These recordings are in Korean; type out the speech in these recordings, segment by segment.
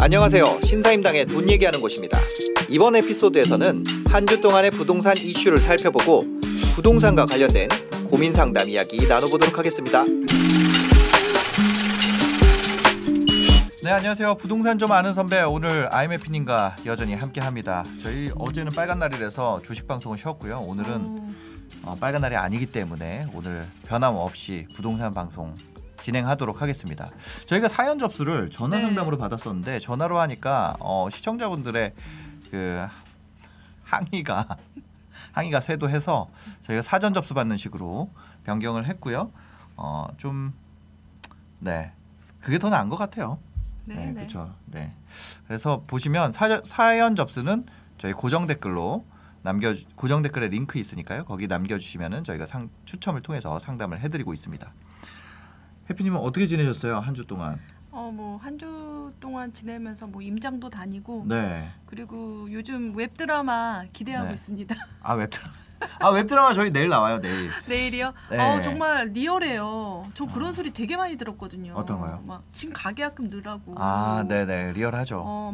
안녕하세요. 신사임당의 돈 얘기하는 곳입니다. 이번 에피소드에서는 한 주 동안의 부동산 이슈를 살펴보고 부동산과 관련된 고민 상담 이야기 나눠보도록 하겠습니다. 네, 안녕하세요. 부동산 좀 아는 선배, 오늘 IMF님과 여전히 함께합니다. 저희 어제는 빨간 날이라서 주식 방송을 쉬었고요. 오늘은 빨간 날이 아니기 때문에 오늘 변함없이 부동산 방송 진행하도록 하겠습니다. 저희가 사연 접수를 전화 상담으로 받았었는데 전화로 하니까 시청자분들의 그 항의가 쇄도해서 저희가 사전 접수 받는 식으로 변경을 했고요. 그게 더 나은 것 같아요. 네, 그렇죠. 네. 그래서 보시면 사연 접수는 저희 고정 댓글로 고정 댓글에 링크 있으니까요. 거기 남겨주시면은 저희가 추첨을 통해서 상담을 해드리고 있습니다. 해피님은 어떻게 지내셨어요? 한 주 동안? 한 주 동안 지내면서 임장도 다니고, 네. 그리고 요즘 웹드라마 기대하고 있습니다. 아, 웹드라마. 아, 웹드라마 저희 내일 나와요. 내일. 내일이요? 네. 정말 리얼해요. 저 그런 소리 되게 많이 들었거든요. 어떤 거요? 막 지금 가계약금 넣으라고. 아, 네네. 리얼하죠.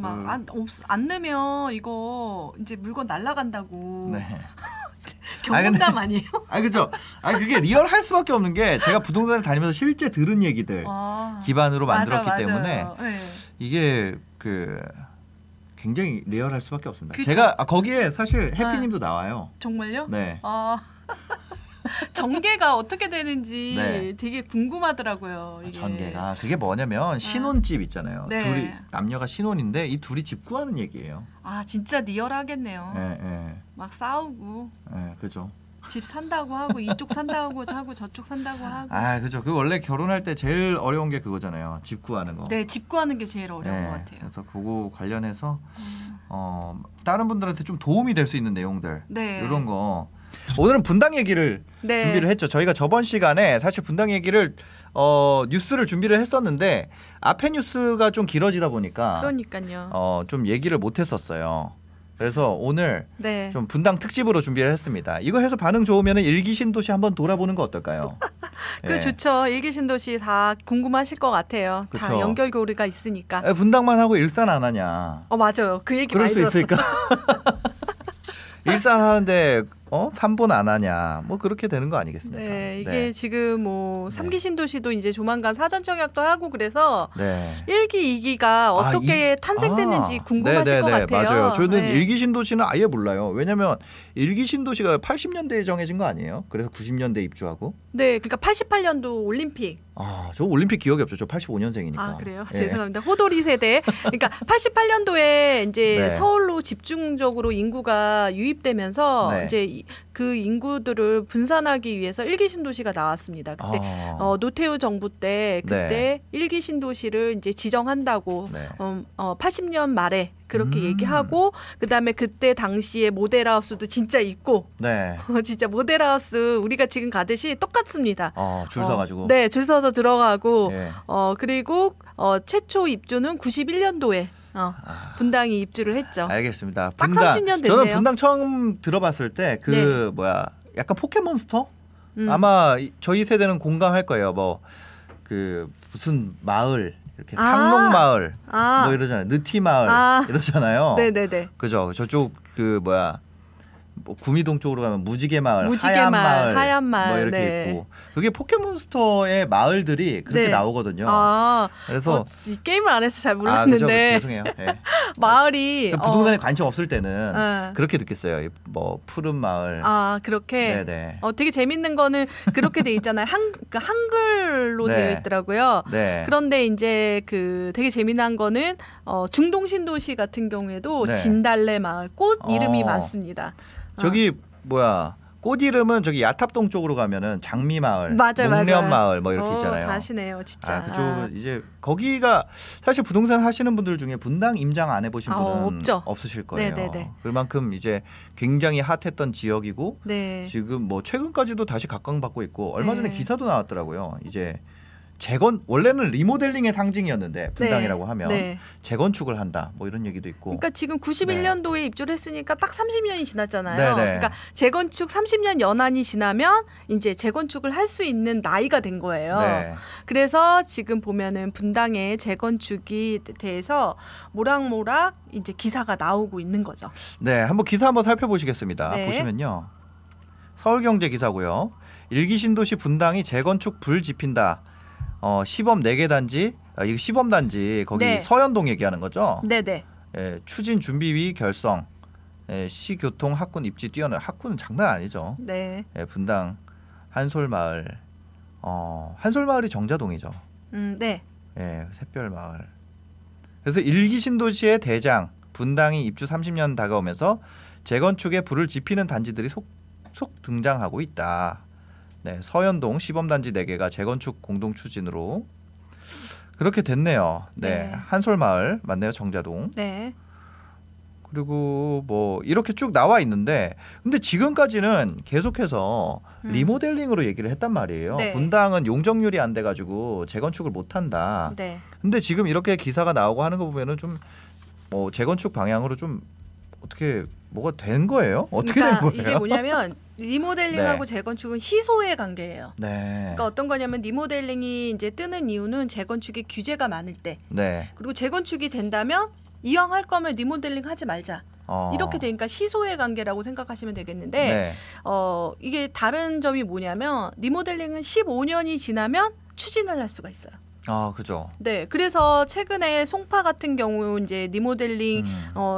안 넣으면 이거 이제 물건 날라간다고. 네. 경험담 아니에요? 아, 그죠. 그게 리얼할 수밖에 없는 게 제가 부동산을 다니면서 실제 들은 얘기들 기반으로 만들었기 때문에 네. 이게 굉장히 리얼할 수밖에 없습니다. 그쵸? 제가 거기에 사실 해피님도 나와요. 정말요? 네. 전개가 어떻게 되는지 되게 궁금하더라고요. 이게. 전개가 그게 뭐냐면 신혼집 있잖아요. 네. 둘이 남녀가 신혼인데 이 둘이 집 구하는 얘기예요. 아, 진짜 리얼하겠네요. 네. 막 싸우고. 네, 그죠. 집 산다고 하고 이쪽 산다고 하고 저쪽 산다고 하고. 아, 그죠. 그 원래 결혼할 때 제일 어려운 게 그거잖아요. 집 구하는 거. 네, 집 구하는 게 제일 어려운 것 같아요. 그래서 그거 관련해서 다른 분들한테 좀 도움이 될 수 있는 내용들. 네. 이런 거. 오늘은 분당 얘기를 준비를 했죠. 저희가 저번 시간에 사실 분당 얘기를 뉴스를 준비를 했었는데 앞에 뉴스가 좀 길어지다 보니까 그러니까요. 좀 얘기를 못 했었어요. 그래서 오늘 좀 분당 특집으로 준비를 했습니다. 이거 해서 반응 좋으면은 일기 신도시 한번 돌아보는 거 어떨까요? 좋죠. 일기 신도시 다 궁금하실 것 같아요. 그쵸? 다 연결고리가 있으니까. 분당만 하고 일산 안 하냐? 맞아요. 그 얘기 많이 들었어요. 그럴 수 있으니까. 일산 하는데 3번 안 하냐 그렇게 되는 거 아니겠습니까? 네, 이게 지금 3기 신도시도 이제 조만간 사전 청약도 하고 그래서 1기, 2기가 어떻게 탄생됐는지 궁금하실 것 같아요. 맞아요. 저는 1기 신도시는 아예 몰라요. 왜냐하면 1기 신도시가 80년대에 정해진 거 아니에요? 그래서 90년대에 입주하고. 네, 그러니까 88년도 올림픽. 아, 저 올림픽 기억이 없죠. 저 85년생이니까. 아, 그래요? 죄송합니다. 호돌이 세대. 그러니까 88년도에 이제 서울로 집중적으로 인구가 유입되면서 이제 그 인구들을 분산하기 위해서 1기 신도시가 나왔습니다. 그때 노태우 정부 때 그때 1기 신도시를 이제 지정한다고 80년 말에 그렇게 얘기하고 그다음에 그때 당시에 모델하우스도 진짜 있고 진짜 모델하우스 우리가 지금 가듯이 똑같습니다. 줄 서가지고. 네, 줄 서서 들어가고 그리고 최초 입주는 91년도에 분당이 입주를 했죠. 알겠습니다. 딱 분당. 30년 됐네요. 저는 분당 처음 들어봤을 때 약간 포켓몬스터? 아마 저희 세대는 공감할 거예요. 무슨 마을 이렇게 상록마을 뭐 이러잖아요. 느티마을 이러잖아요. 네네네. 그죠. 저쪽 구미동 쪽으로 가면 무지개 하얀 마을 뭐 이렇게 있고 그게 포켓몬스터의 마을들이 그렇게 나오거든요. 그래서 게임을 안 해서 잘 몰랐는데 그쵸, 죄송해요. 마을이 부동산에 관심 없을 때는 그렇게 느꼈어요. 푸른 마을 그렇게 되게 재밌는 거는 그렇게 돼 있잖아요. 한글로 되어 있더라고요. 그런데 이제 되게 재미난 거는 중동 신도시 같은 경우에도 진달래 마을 꽃 이름이 많습니다. 저기 꽃 이름은 저기 야탑동 쪽으로 가면은 장미마을, 목련마을 이렇게 있잖아요. 아시네요, 진짜. 그쪽은 이제 거기가 사실 부동산 하시는 분들 중에 분당 임장 안 해보신 분은 없으실 거예요. 네네네. 그만큼 이제 굉장히 핫했던 지역이고 지금 최근까지도 다시 각광받고 있고 얼마 전에 기사도 나왔더라고요. 이제 재건 원래는 리모델링의 상징이었는데 분당이라고 네. 하면 네. 재건축을 한다 뭐 이런 얘기도 있고. 그러니까 지금 91년도에 네. 입주를 했으니까 딱 30년이 지났잖아요. 네네. 그러니까 재건축 30년 연한이 지나면 이제 재건축을 할 수 있는 나이가 된 거예요. 네. 그래서 지금 보면은 분당의 재건축이 대해서 모락모락 이제 기사가 나오고 있는 거죠. 네, 한번 기사 한번 살펴보시겠습니다. 네. 보시면요. 서울경제 기사고요. 일기 신도시 분당이 재건축 불 지핀다. 시범 4개 단지, 이거 시범 단지 거기 네. 서현동 얘기하는 거죠? 네네. 예, 추진 준비위 결성, 예, 시교통 학군 입지 뛰어난 학군은 장난 아니죠? 네. 예, 분당 한솔마을, 한솔마을이 정자동이죠. 네. 예, 샛별마을. 그래서 일기 신도시의 대장 분당이 입주 30년 다가오면서 재건축에 불을 지피는 단지들이 속 등장하고 있다. 네, 서현동 시범단지 4개가 재건축 공동 추진으로 그렇게 됐네요. 네, 네. 한솔마을 맞네요, 정자동. 네. 그리고 뭐 이렇게 쭉 나와 있는데, 근데 지금까지는 계속해서 리모델링으로 얘기를 했단 말이에요. 네. 분당은 용적률이 안 돼가지고 재건축을 못 한다. 네. 근데 지금 이렇게 기사가 나오고 하는 거 보면은 좀 뭐 재건축 방향으로 좀 어떻게 뭐가 된 거예요? 어떻게 그러니까 된 거예요? 이게 뭐냐면 리모델링하고 네. 재건축은 시소의 관계예요. 네. 그러니까 어떤 거냐면 리모델링이 이제 뜨는 이유는 재건축의 규제가 많을 때. 네. 그리고 재건축이 된다면 이왕 할 거면 리모델링 하지 말자. 이렇게 되니까 시소의 관계라고 생각하시면 되겠는데 네. 이게 다른 점이 뭐냐면 리모델링은 15년이 지나면 추진을 할 수가 있어요. 아, 그죠. 네, 그래서 최근에 송파 같은 경우 이제 리모델링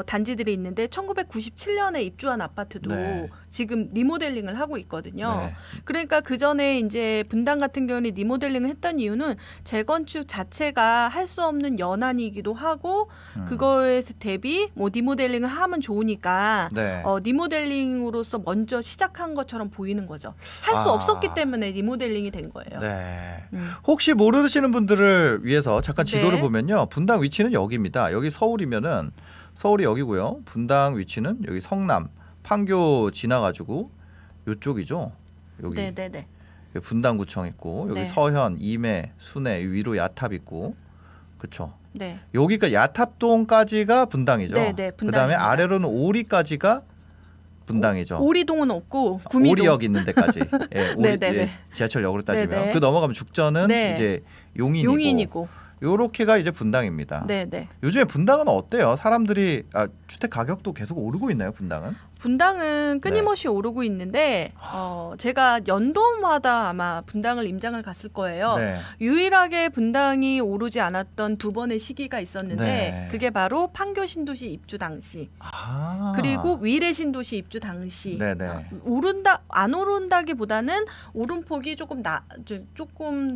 단지들이 있는데 1997년에 입주한 아파트도 네. 지금 리모델링을 하고 있거든요. 네. 그러니까 그 전에 이제 분당 같은 경우는 리모델링을 했던 이유는 재건축 자체가 할 수 없는 연한이기도 하고 그거에 대비 뭐 리모델링을 하면 좋으니까 네. 리모델링으로서 먼저 시작한 것처럼 보이는 거죠. 할 수 없었기 때문에 리모델링이 된 거예요. 네. 혹시 모르시는 분들 을 위해서 잠깐 지도를 네. 보면요. 분당 위치는 여기입니다. 여기 서울이면은 서울이 여기고요. 분당 위치는 여기 성남, 판교 지나가지고 요쪽이죠. 여기 네네네. 분당구청 있고 여기 네. 서현, 임해, 순해 위로 야탑 있고 그렇죠. 네. 여기가 야탑동까지가 분당이죠. 네네, 그다음에 아래로는 오리까지가 분당이죠. 오리동은 없고 구미동. 오리역 있는 데까지. 예, 오리, 예, 지하철역으로 따지면 네네. 그 넘어가면 죽전은 네. 이제 용인이고 요렇게가 이제 분당입니다. 네네. 요즘에 분당은 어때요? 사람들이 주택 가격도 계속 오르고 있나요? 분당은 끊임없이 네. 오르고 있는데 제가 연도마다 아마 분당을 임장을 갔을 거예요. 네. 유일하게 분당이 오르지 않았던 두 번의 시기가 있었는데 네. 그게 바로 판교 신도시 입주 당시 그리고 위례 신도시 입주 당시 오른다 안 오른다기보다는 오름폭이 조금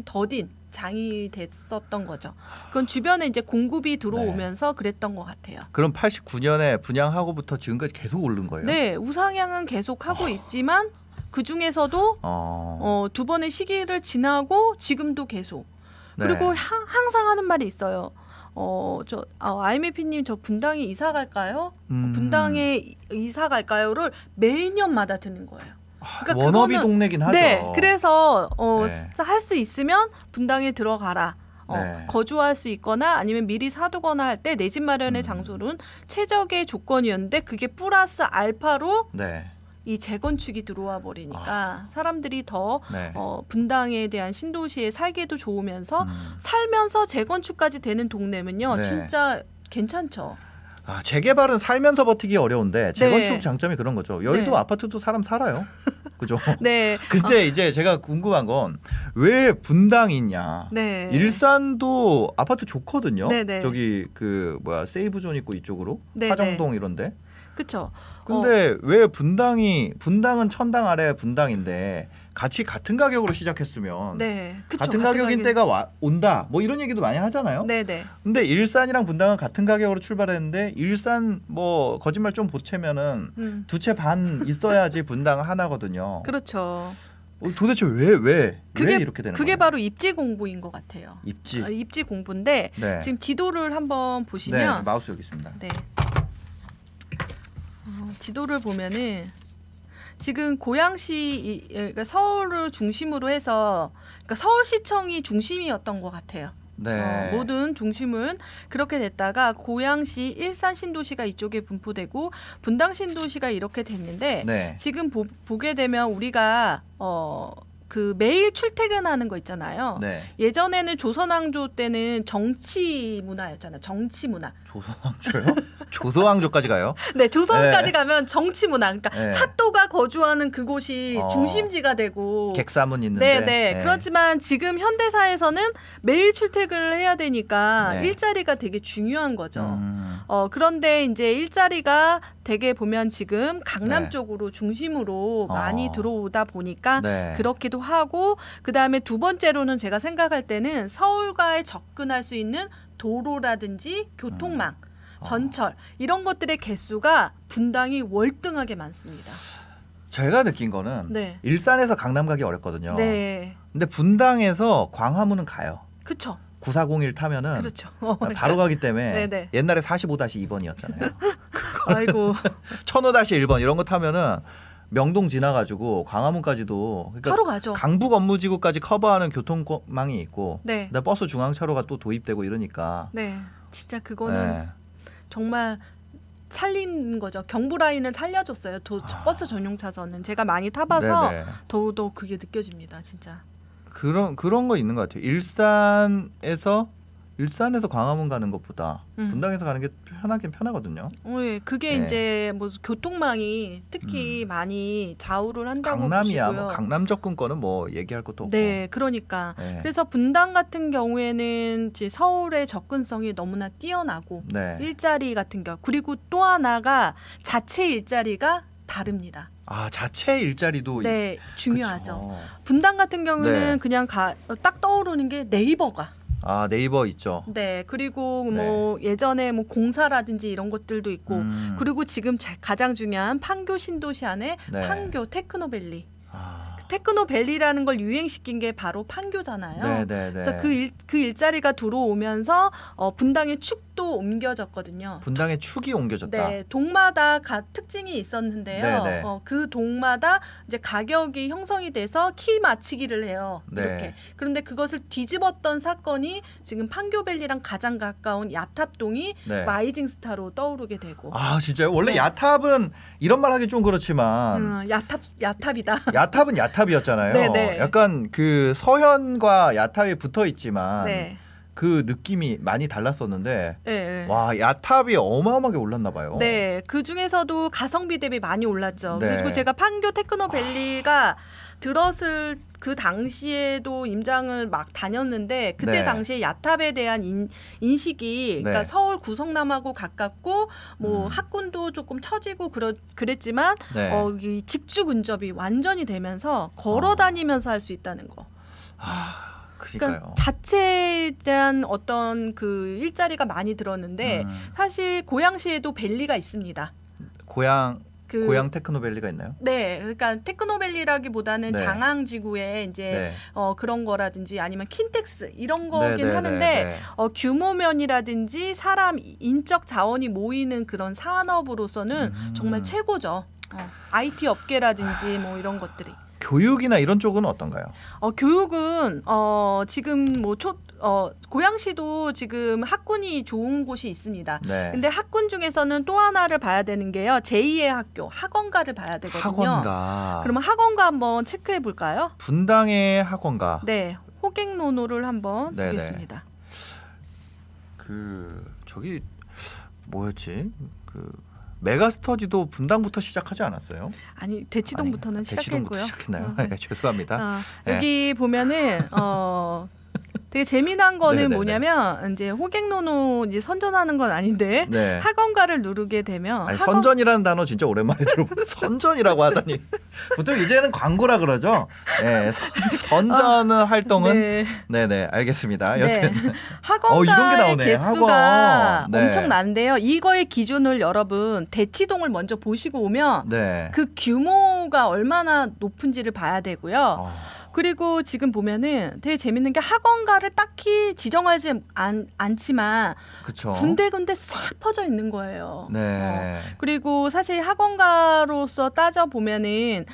더딘 장이 됐었던 거죠. 그건 주변에 이제 공급이 들어오면서 네. 그랬던 것 같아요. 그럼 89년에 분양하고부터 지금까지 계속 오른 거예요? 네. 우상향은 계속 하고 있지만 그중에서도 두 번의 시기를 지나고 지금도 계속. 네. 그리고 항상 하는 말이 있어요. IMF님 저 분당에 이사 갈까요? 분당에 이사 갈까요?를 매년마다 듣는 거예요. 그러니까 워너비 동네긴 하죠. 네, 그래서 네. 할 수 있으면 분당에 들어가라. 네. 거주할 수 있거나 아니면 미리 사두거나 할 때 내 집 마련의 장소는 최적의 조건이었는데 그게 플러스 알파로 네. 이 재건축이 들어와 버리니까 사람들이 더 네. 분당에 대한 신도시에 살기도 좋으면서 살면서 재건축까지 되는 동네면요. 네. 진짜 괜찮죠. 재개발은 살면서 버티기 어려운데 재건축 네. 장점이 그런 거죠. 여의도 네. 아파트도 사람 살아요. 그죠? 네. 근데 이제 제가 궁금한 건 왜 분당이냐. 네. 일산도 아파트 좋거든요. 네, 네. 저기 그 뭐야 세이브존 있고 이쪽으로 네, 화정동 네. 이런데. 그렇죠. 근데 왜 분당은 천당 아래 분당인데 같이 같은 가격으로 시작했으면 네, 그쵸, 같은 가격인 때가 온다 뭐 이런 얘기도 많이 하잖아요. 네네. 근데 일산이랑 분당은 같은 가격으로 출발했는데 일산 뭐 거짓말 좀 보채면은 두 채 반 있어야지 분당 하나거든요. 그렇죠. 도대체 왜 이렇게 되는 거예요? 그게 바로 입지 공부인 것 같아요. 입지 공부인데 네. 지금 지도를 한번 보시면 네, 마우스 여기 있습니다. 네. 지도를 보면은 지금 고양시, 그러니까 서울을 중심으로 해서, 그러니까 서울시청이 중심이었던 것 같아요. 네. 모든 중심은 그렇게 됐다가 고양시, 일산 신도시가 이쪽에 분포되고 분당 신도시가 이렇게 됐는데 네. 지금 보게 되면 우리가 그 매일 출퇴근하는 거 있잖아요. 네. 예전에는 조선왕조 때는 정치 문화였잖아요. 정치 문화. 조선왕조요? 조선왕조까지 가요? 네, 조선까지 네. 가면 정치 문화. 그러니까 네. 사또가 거주하는 그곳이 중심지가 되고 객사문 있는데. 네. 그렇지만 지금 현대사에서는 매일 출퇴근을 해야 되니까 네. 일자리가 되게 중요한 거죠. 그런데 이제 일자리가 되게 보면 지금 강남 네. 쪽으로 중심으로 많이 들어오다 보니까 네. 그렇기도 하고 그다음에 두 번째로는 제가 생각할 때는 서울과에 접근할 수 있는 도로라든지 교통망, 전철 이런 것들의 개수가 분당이 월등하게 많습니다. 제가 느낀 거는 네. 일산에서 강남 가기 어렵거든요. 네. 근데 분당에서 광화문은 가요. 그렇죠. 9401 타면은 그렇죠. 바로 가기 때문에 네네. 옛날에 45-2번이었잖아요. 아이고. 1005-1번 이런 거 타면은 명동 지나가지고 광화문까지도 그러니까 바로 가죠. 강북 업무지구까지 커버하는 교통망이 있고 네. 그다음에 버스 중앙차로가 또 도입되고 이러니까 네, 진짜 그거는 네. 정말 살린 거죠. 경부라인을 살려줬어요. 버스 전용 차선은 제가 많이 타봐서 네네. 더욱더 그게 느껴집니다. 진짜. 그런 거 있는 것 같아요. 일산에서 광화문 가는 것보다 분당에서 가는 게 편하긴 편하거든요. 예, 그게 네. 이제 뭐 교통망이 특히 많이 좌우를 한다고 강남이야, 보시고요. 뭐 강남 접근권은 뭐 얘기할 것도 없고. 네, 그러니까. 네. 그래서 분당 같은 경우에는 이제 서울의 접근성이 너무나 뛰어나고 네. 일자리 같은 경우 그리고 또 하나가 자체 일자리가 다릅니다. 아, 자체 일자리도 네, 중요하죠. 그쵸. 분당 같은 경우는 네. 그냥 딱 떠오르는 게 네이버가 아, 네이버 있죠. 네. 그리고 뭐 네. 예전에 뭐 공사라든지 이런 것들도 있고 그리고 지금 가장 중요한 판교 신도시 안에 네. 판교 테크노밸리. 아. 테크노밸리라는 걸 유행시킨 게 바로 판교잖아요. 네, 네, 네. 그래서 그 일자리가 들어오면서 분당의 축도 옮겨졌거든요. 분당의 축이 옮겨졌다. 네, 동마다 특징이 있었는데요. 네, 네. 그 동마다 이제 가격이 형성이 돼서 키 맞추기를 해요. 네. 이렇게. 그런데 그것을 뒤집었던 사건이 지금 판교밸리랑 가장 가까운 야탑동이 네. 라이징스타로 떠오르게 되고. 아, 진짜요? 원래 네. 야탑은 이런 말 하기 좀 그렇지만 야탑이다. 야탑은 야탑이었잖아요. 네네. 약간 그 서현과 야탑이 붙어 있지만 네. 그 느낌이 많이 달랐었는데 네네. 와, 야탑이 어마어마하게 올랐나 봐요. 네, 그 중에서도 가성비 대비 많이 올랐죠. 네. 그리고 제가 판교 테크노밸리가 들었을 그 당시에도 임장을 막 다녔는데 그때 네. 당시에 야탑에 대한 인식이 그러니까 네. 서울 구성남하고 가깝고 뭐 학군도 조금 처지고 그랬지만 네. 이 직주 근접이 완전히 되면서 걸어 다니면서 할 수 있다는 거. 아, 그러니까 자체에 대한 어떤 그 일자리가 많이 들었는데 사실 고양시에도 밸리가 있습니다. 고양 테크노밸리가 있나요? 네, 그러니까 테크노밸리라기보다는 네. 장항지구에 이제 네. 그런 거라든지 아니면 킨텍스 이런 거긴 네, 네, 하는데 네, 네. 규모면이라든지 사람 인적 자원이 모이는 그런 산업으로서는 정말 최고죠. IT 업계라든지 뭐 이런 것들이. 교육이나 이런 쪽은 어떤가요? 교육은 지금 뭐 고양시도 지금 학군이 좋은 곳이 있습니다. 네. 근데 학군 중에서는 또 하나를 봐야 되는 게요. 제2의 학교, 학원가를 봐야 되거든요. 학원가. 그러면 학원가 한번 체크해 볼까요? 분당의 학원가. 네. 호갱노노를 한번 네네. 보겠습니다. 저기 뭐였지? 메가스터디도 분당부터 시작하지 않았어요? 아니, 대치동부터는 시작했고요. 시작했나요? 네. 죄송합니다. 네. 여기 보면은 되게 재미난 거는 네네네. 뭐냐면 이제 호갱노노 이제 선전하는 건 아닌데 네. 학원가를 누르게 되면 선전이라는 단어 진짜 오랜만에 들어보는 선전이라고 하다니 보통 이제는 광고라 그러죠. 네, 선전은 활동은 네. 네네 알겠습니다. 여튼 네. 학원가의 개수가 학원. 네. 엄청난데요. 이거의 기준을 여러분 대치동을 먼저 보시고 오면 네. 그 규모가 얼마나 높은지를 봐야 되고요. 그리고 지금 보면은 되게 재밌는 게 학원가를 딱히 지정하지 않지만 그쵸. 군데군데 싹 퍼져 있는 거예요. 네. 그리고 사실 학원가로서 따져보면은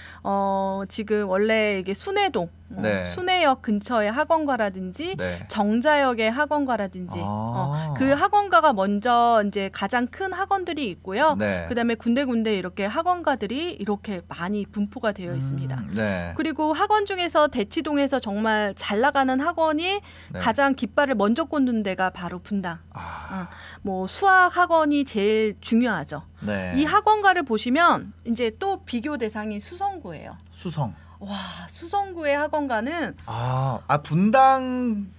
지금 원래 이게 순회동 네. 순회역 근처의 학원가라든지 네. 정자역의 학원가라든지 아. 그 학원가가 먼저 이제 가장 큰 학원들이 있고요. 네. 그다음에 군데군데 이렇게 학원가들이 이렇게 많이 분포가 되어 있습니다. 네. 그리고 학원 중에서 대치동에서 정말 잘 나가는 학원이 네. 가장 깃발을 먼저 꽂는 데가 바로 분당. 아. 뭐 수학 학원이 제일 중요하죠. 네. 이 학원가를 보시면 이제 또 비교 대상이 수성구예요. 수성. 와 수성구의 학원가는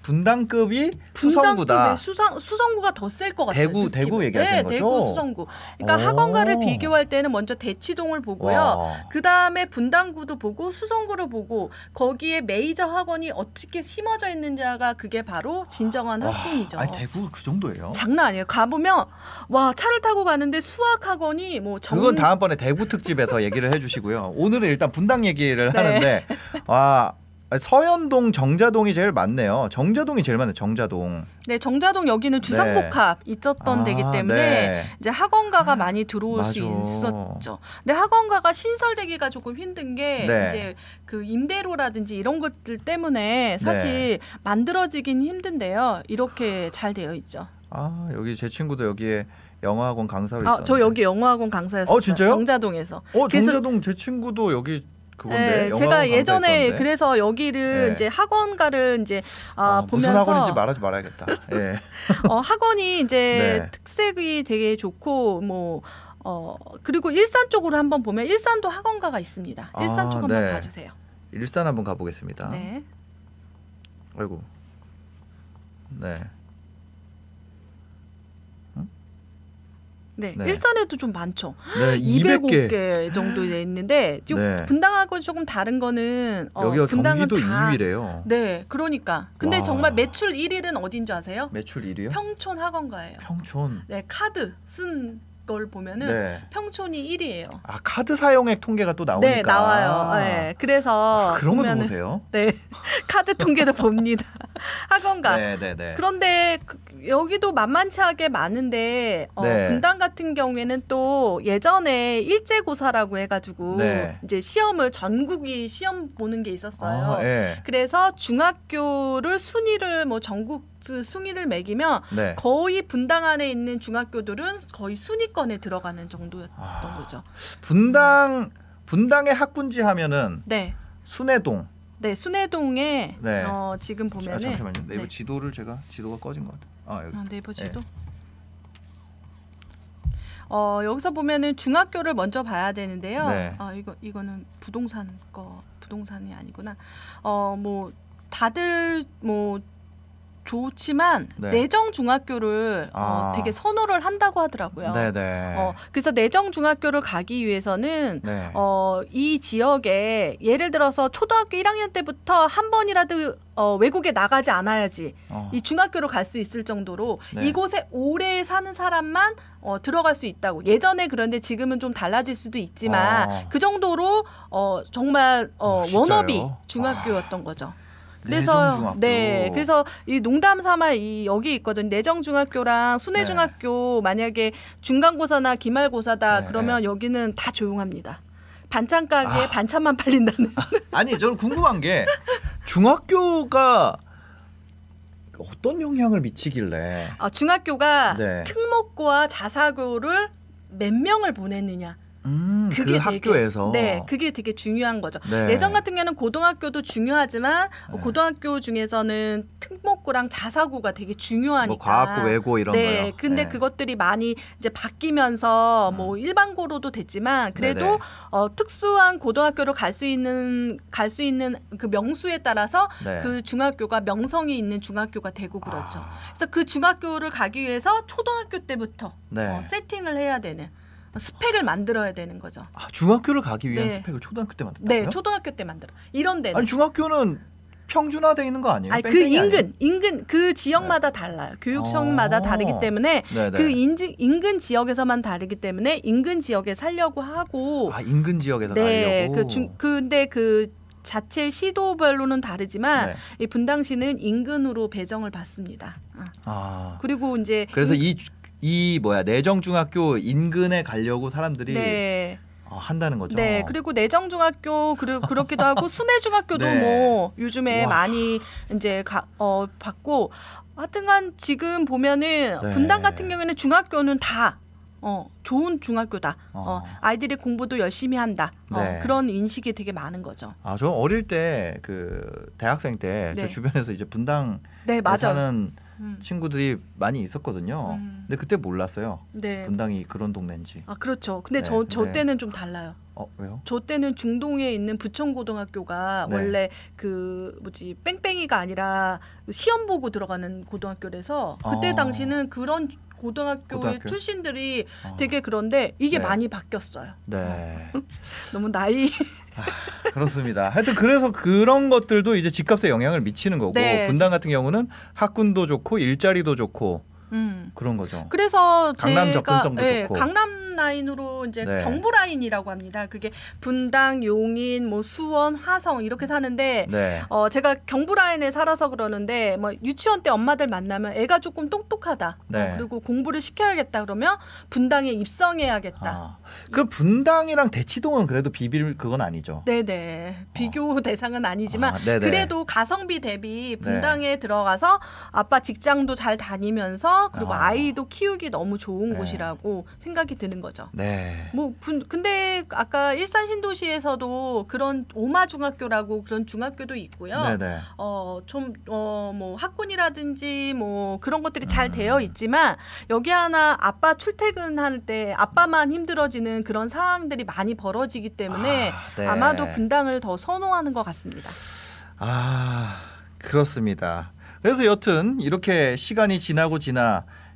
분당급이 수성구다. 수성구가 더 셀 것 같아요. 대구 얘기하시는 네, 거죠? 대구 수성구. 그러니까 학원가를 비교할 때는 먼저 대치동을 보고요. 그 다음에 분당구도 보고 수성구를 보고 거기에 메이저 학원이 어떻게 심어져 있는지가 그게 바로 진정한 학군이죠. 아니 대구가 그 정도예요? 장난 아니에요. 가보면 와 차를 타고 가는데 수학 학원이 뭐 그건 다음번에 대구 특집에서 얘기를 해주시고요. 오늘은 일단 분당 얘기를 하는. 네. 와 서현동 정자동이 제일 많네요. 정자동이 제일 많네요. 정자동. 네, 정자동 여기는 주상복합 네. 있었던 데기 때문에 네. 이제 학원가가 많이 들어올 맞아. 수 있었죠. 근데 학원가가 신설되기가 조금 힘든 게 네. 이제 그 임대료라든지 이런 것들 때문에 사실 네. 만들어지긴 힘든데요. 이렇게 잘 되어 있죠. 아 여기 제 친구도 여기에. 영어학원 강사로 있었는데. 저 여기 영어학원 강사였어요. 진짜요? 정자동에서. 정자동 제 친구도 여기. 네, 제가 예전에 있었는데. 그래서 여기를 네. 이제 학원가를 이제 보면서 무슨 학원인지 말하지 말아야겠다. 예. 학원이 이제 네. 특색이 되게 좋고 뭐 그리고 일산 쪽으로 한번 보면 일산도 학원가가 있습니다. 일산 쪽 한번 네. 봐주세요. 일산 한번 가보겠습니다. 네. 아이고. 네. 네. 네. 일산에도 좀 많죠. 네, 205개 정도 있는데 네. 분당하고 조금 다른 거는 여기가 분당은 경기도 다 2위래요. 네, 그러니까. 근데 와. 정말 매출 1위는 어딘지 아세요? 매출 1위요? 평촌 학원가예요. 평촌. 네, 카드 쓴 걸 보면은 네. 평촌이 1위예요. 아, 카드 사용액 통계가 또 나오니까. 네, 나와요. 네, 그래서 그런 것도 보세요? 네, 카드 통계도 봅니다. 학원가. 네, 네, 네. 그런데 여기도 만만치하게 많은데 네. 분당 같은 경우에는 또 예전에 일제고사라고 해가지고 네. 이제 시험을 전국이 시험 보는 게 있었어요. 네. 그래서 중학교를 순위를 뭐 전국 순위를 매기면 네. 거의 분당 안에 있는 중학교들은 거의 순위권에 들어가는 정도였던 거죠. 분당의 학군지 하면은 네. 순회동. 네, 순회동에 네. 지금 보면은 잠시만요. 네이버 네. 지도가 꺼진 것 같아요. 여기. 네이버 지도. 네. 여기서 보면은 중학교를 먼저 봐야 되는데요. 네. 이거는 부동산이 아니구나. 뭐 다들 뭐 좋지만 네. 내정 중학교를 되게 선호를 한다고 하더라고요. 네네. 그래서 내정 중학교를 가기 위해서는 네. 이 지역에 예를 들어서 초등학교 1학년 때부터 한 번이라도 외국에 나가지 않아야지 이 중학교로 갈 수 있을 정도로 네. 이곳에 오래 사는 사람만 들어갈 수 있다고. 예전에 그런데 지금은 좀 달라질 수도 있지만 그 정도로 정말 워너비 중학교였던 거죠. 그래서 네, 그래서 이 농담 삼아 여기 있거든요. 내정중학교랑 순회중학교 네. 만약에 중간고사나 기말고사다 네. 그러면 여기는 다 조용합니다. 반찬 가게에 반찬만 팔린다는. 아니 저는 궁금한 게 중학교가 어떤 영향을 미치길래? 중학교가 네. 특목고와 자사고를 몇 명을 보냈느냐. 그게 학교에서 네, 그게 되게 중요한 거죠. 네. 예전 같은 경우는 고등학교도 중요하지만 네. 고등학교 중에서는 특목고랑 자사고가 되게 중요하니까. 뭐 과학고, 외고 이런 네, 거요. 근데 네. 그것들이 많이 이제 바뀌면서 뭐 일반고로도 됐지만 그래도 네네. 특수한 고등학교로 갈 수 있는 그 명수에 따라서 네. 그 중학교가 명성이 있는 중학교가 되고 그렇죠. 그래서 그 중학교를 가기 위해서 초등학교 때부터 네. 세팅을 해야 되는. 스펙을 만들어야 되는 거죠. 중학교를 가기 위한 네. 스펙을 초등학교 때 만든다고요? 네, 초등학교 때 만들어. 이런 데는. 아니 중학교는 평준화돼 있는 거 아니에요? 아니, 그 인근 그 지역마다 네. 달라요. 교육청마다 다르기 때문에 네네. 그 인근 지역에서만 다르기 때문에 인근 지역에 살려고 하고. 인근 지역에서 살려고. 네, 근데 그 자체 시도별로는 다르지만 네. 이 분당시는 인근으로 배정을 받습니다. 그리고 이제 그래서 내정중학교 인근에 가려고 사람들이 네. 한다는 거죠. 네, 그리고 내정중학교 그렇기도 하고 순회중학교도 네. 뭐 요즘에 많이 이제 받고 하여튼간 지금 보면은 네. 분당 같은 경우에는 중학교는 다 좋은 중학교다. 아이들이 공부도 열심히 한다. 네. 그런 인식이 되게 많은 거죠. 아, 저 어릴 때 대학생 때 제 네. 주변에서 이제 분당 네, 사는 친구들이 많이 있었거든요. 근데 그때 몰랐어요. 네. 분당이 그런 동네인지. 아, 그렇죠. 근데 저 때는 좀 달라요. 왜요? 저 때는 중동에 있는 부천고등학교가 네. 원래 뺑뺑이가 아니라 시험 보고 들어가는 고등학교라서 그때 당시는 그런 고등학교의 출신들이 되게 그런데 이게 네. 많이 바뀌었어요. 네. 너무 나이. 그렇습니다. 하여튼 그래서 그런 것들도 이제 집값에 영향을 미치는 거고 네. 분당 같은 경우는 학군도 좋고 일자리도 좋고 그런 거죠. 그래서 강남 접근성도 좋고. 강남 라인으로 이제 네. 경부 라인이라고 합니다. 그게 분당, 용인, 뭐 수원, 화성 이렇게 사는데 네. 제가 경부 라인에 살아서 그러는데 뭐 유치원 때 엄마들 만나면 애가 조금 똑똑하다. 네. 그리고 공부를 시켜야겠다 그러면 분당에 입성해야겠다. 그럼 분당이랑 대치동은 그래도 비빌 그건 아니죠. 네네. 비교 대상은 아니지만 그래도 가성비 대비 분당에 네. 들어가서 아빠 직장도 잘 다니면서 그리고 아이도 키우기 너무 좋은 네. 곳이라고 생각이 드는 거죠. 네. 근데 아까 일산 신도시에서도 그런 오마 중학교라고 그런 중학교도 있고요. 네네. 뭐 학군이라든지 뭐 그런 것들이 잘 되어 있지만 여기 하나 아빠 출퇴근할 때 아빠만 힘들어지는 그런 상황들이 많이 벌어지기 때문에 네. 아마도 분당을 더 선호하는 것 같습니다. 그렇습니다. 그래서 여튼 이렇게 시간이 지나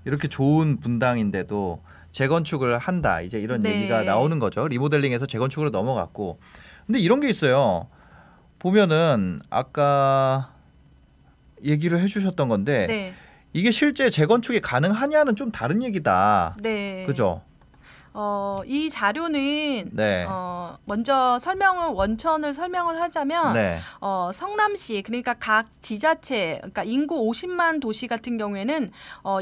이렇게 좋은 분당인데도 재건축을 한다. 이제 이런 네. 얘기가 나오는 거죠. 리모델링에서 재건축으로 넘어갔고. 근데 이런 게 있어요. 보면은 아까 얘기를 해주셨던 건데 네. 이게 실제 재건축이 가능하냐는 좀 다른 얘기다. 네. 그죠? 이 자료는 네. 먼저 원천을 설명을 하자면 네. 성남시 그러니까 각 지자체 그러니까 인구 50만 도시 같은 경우에는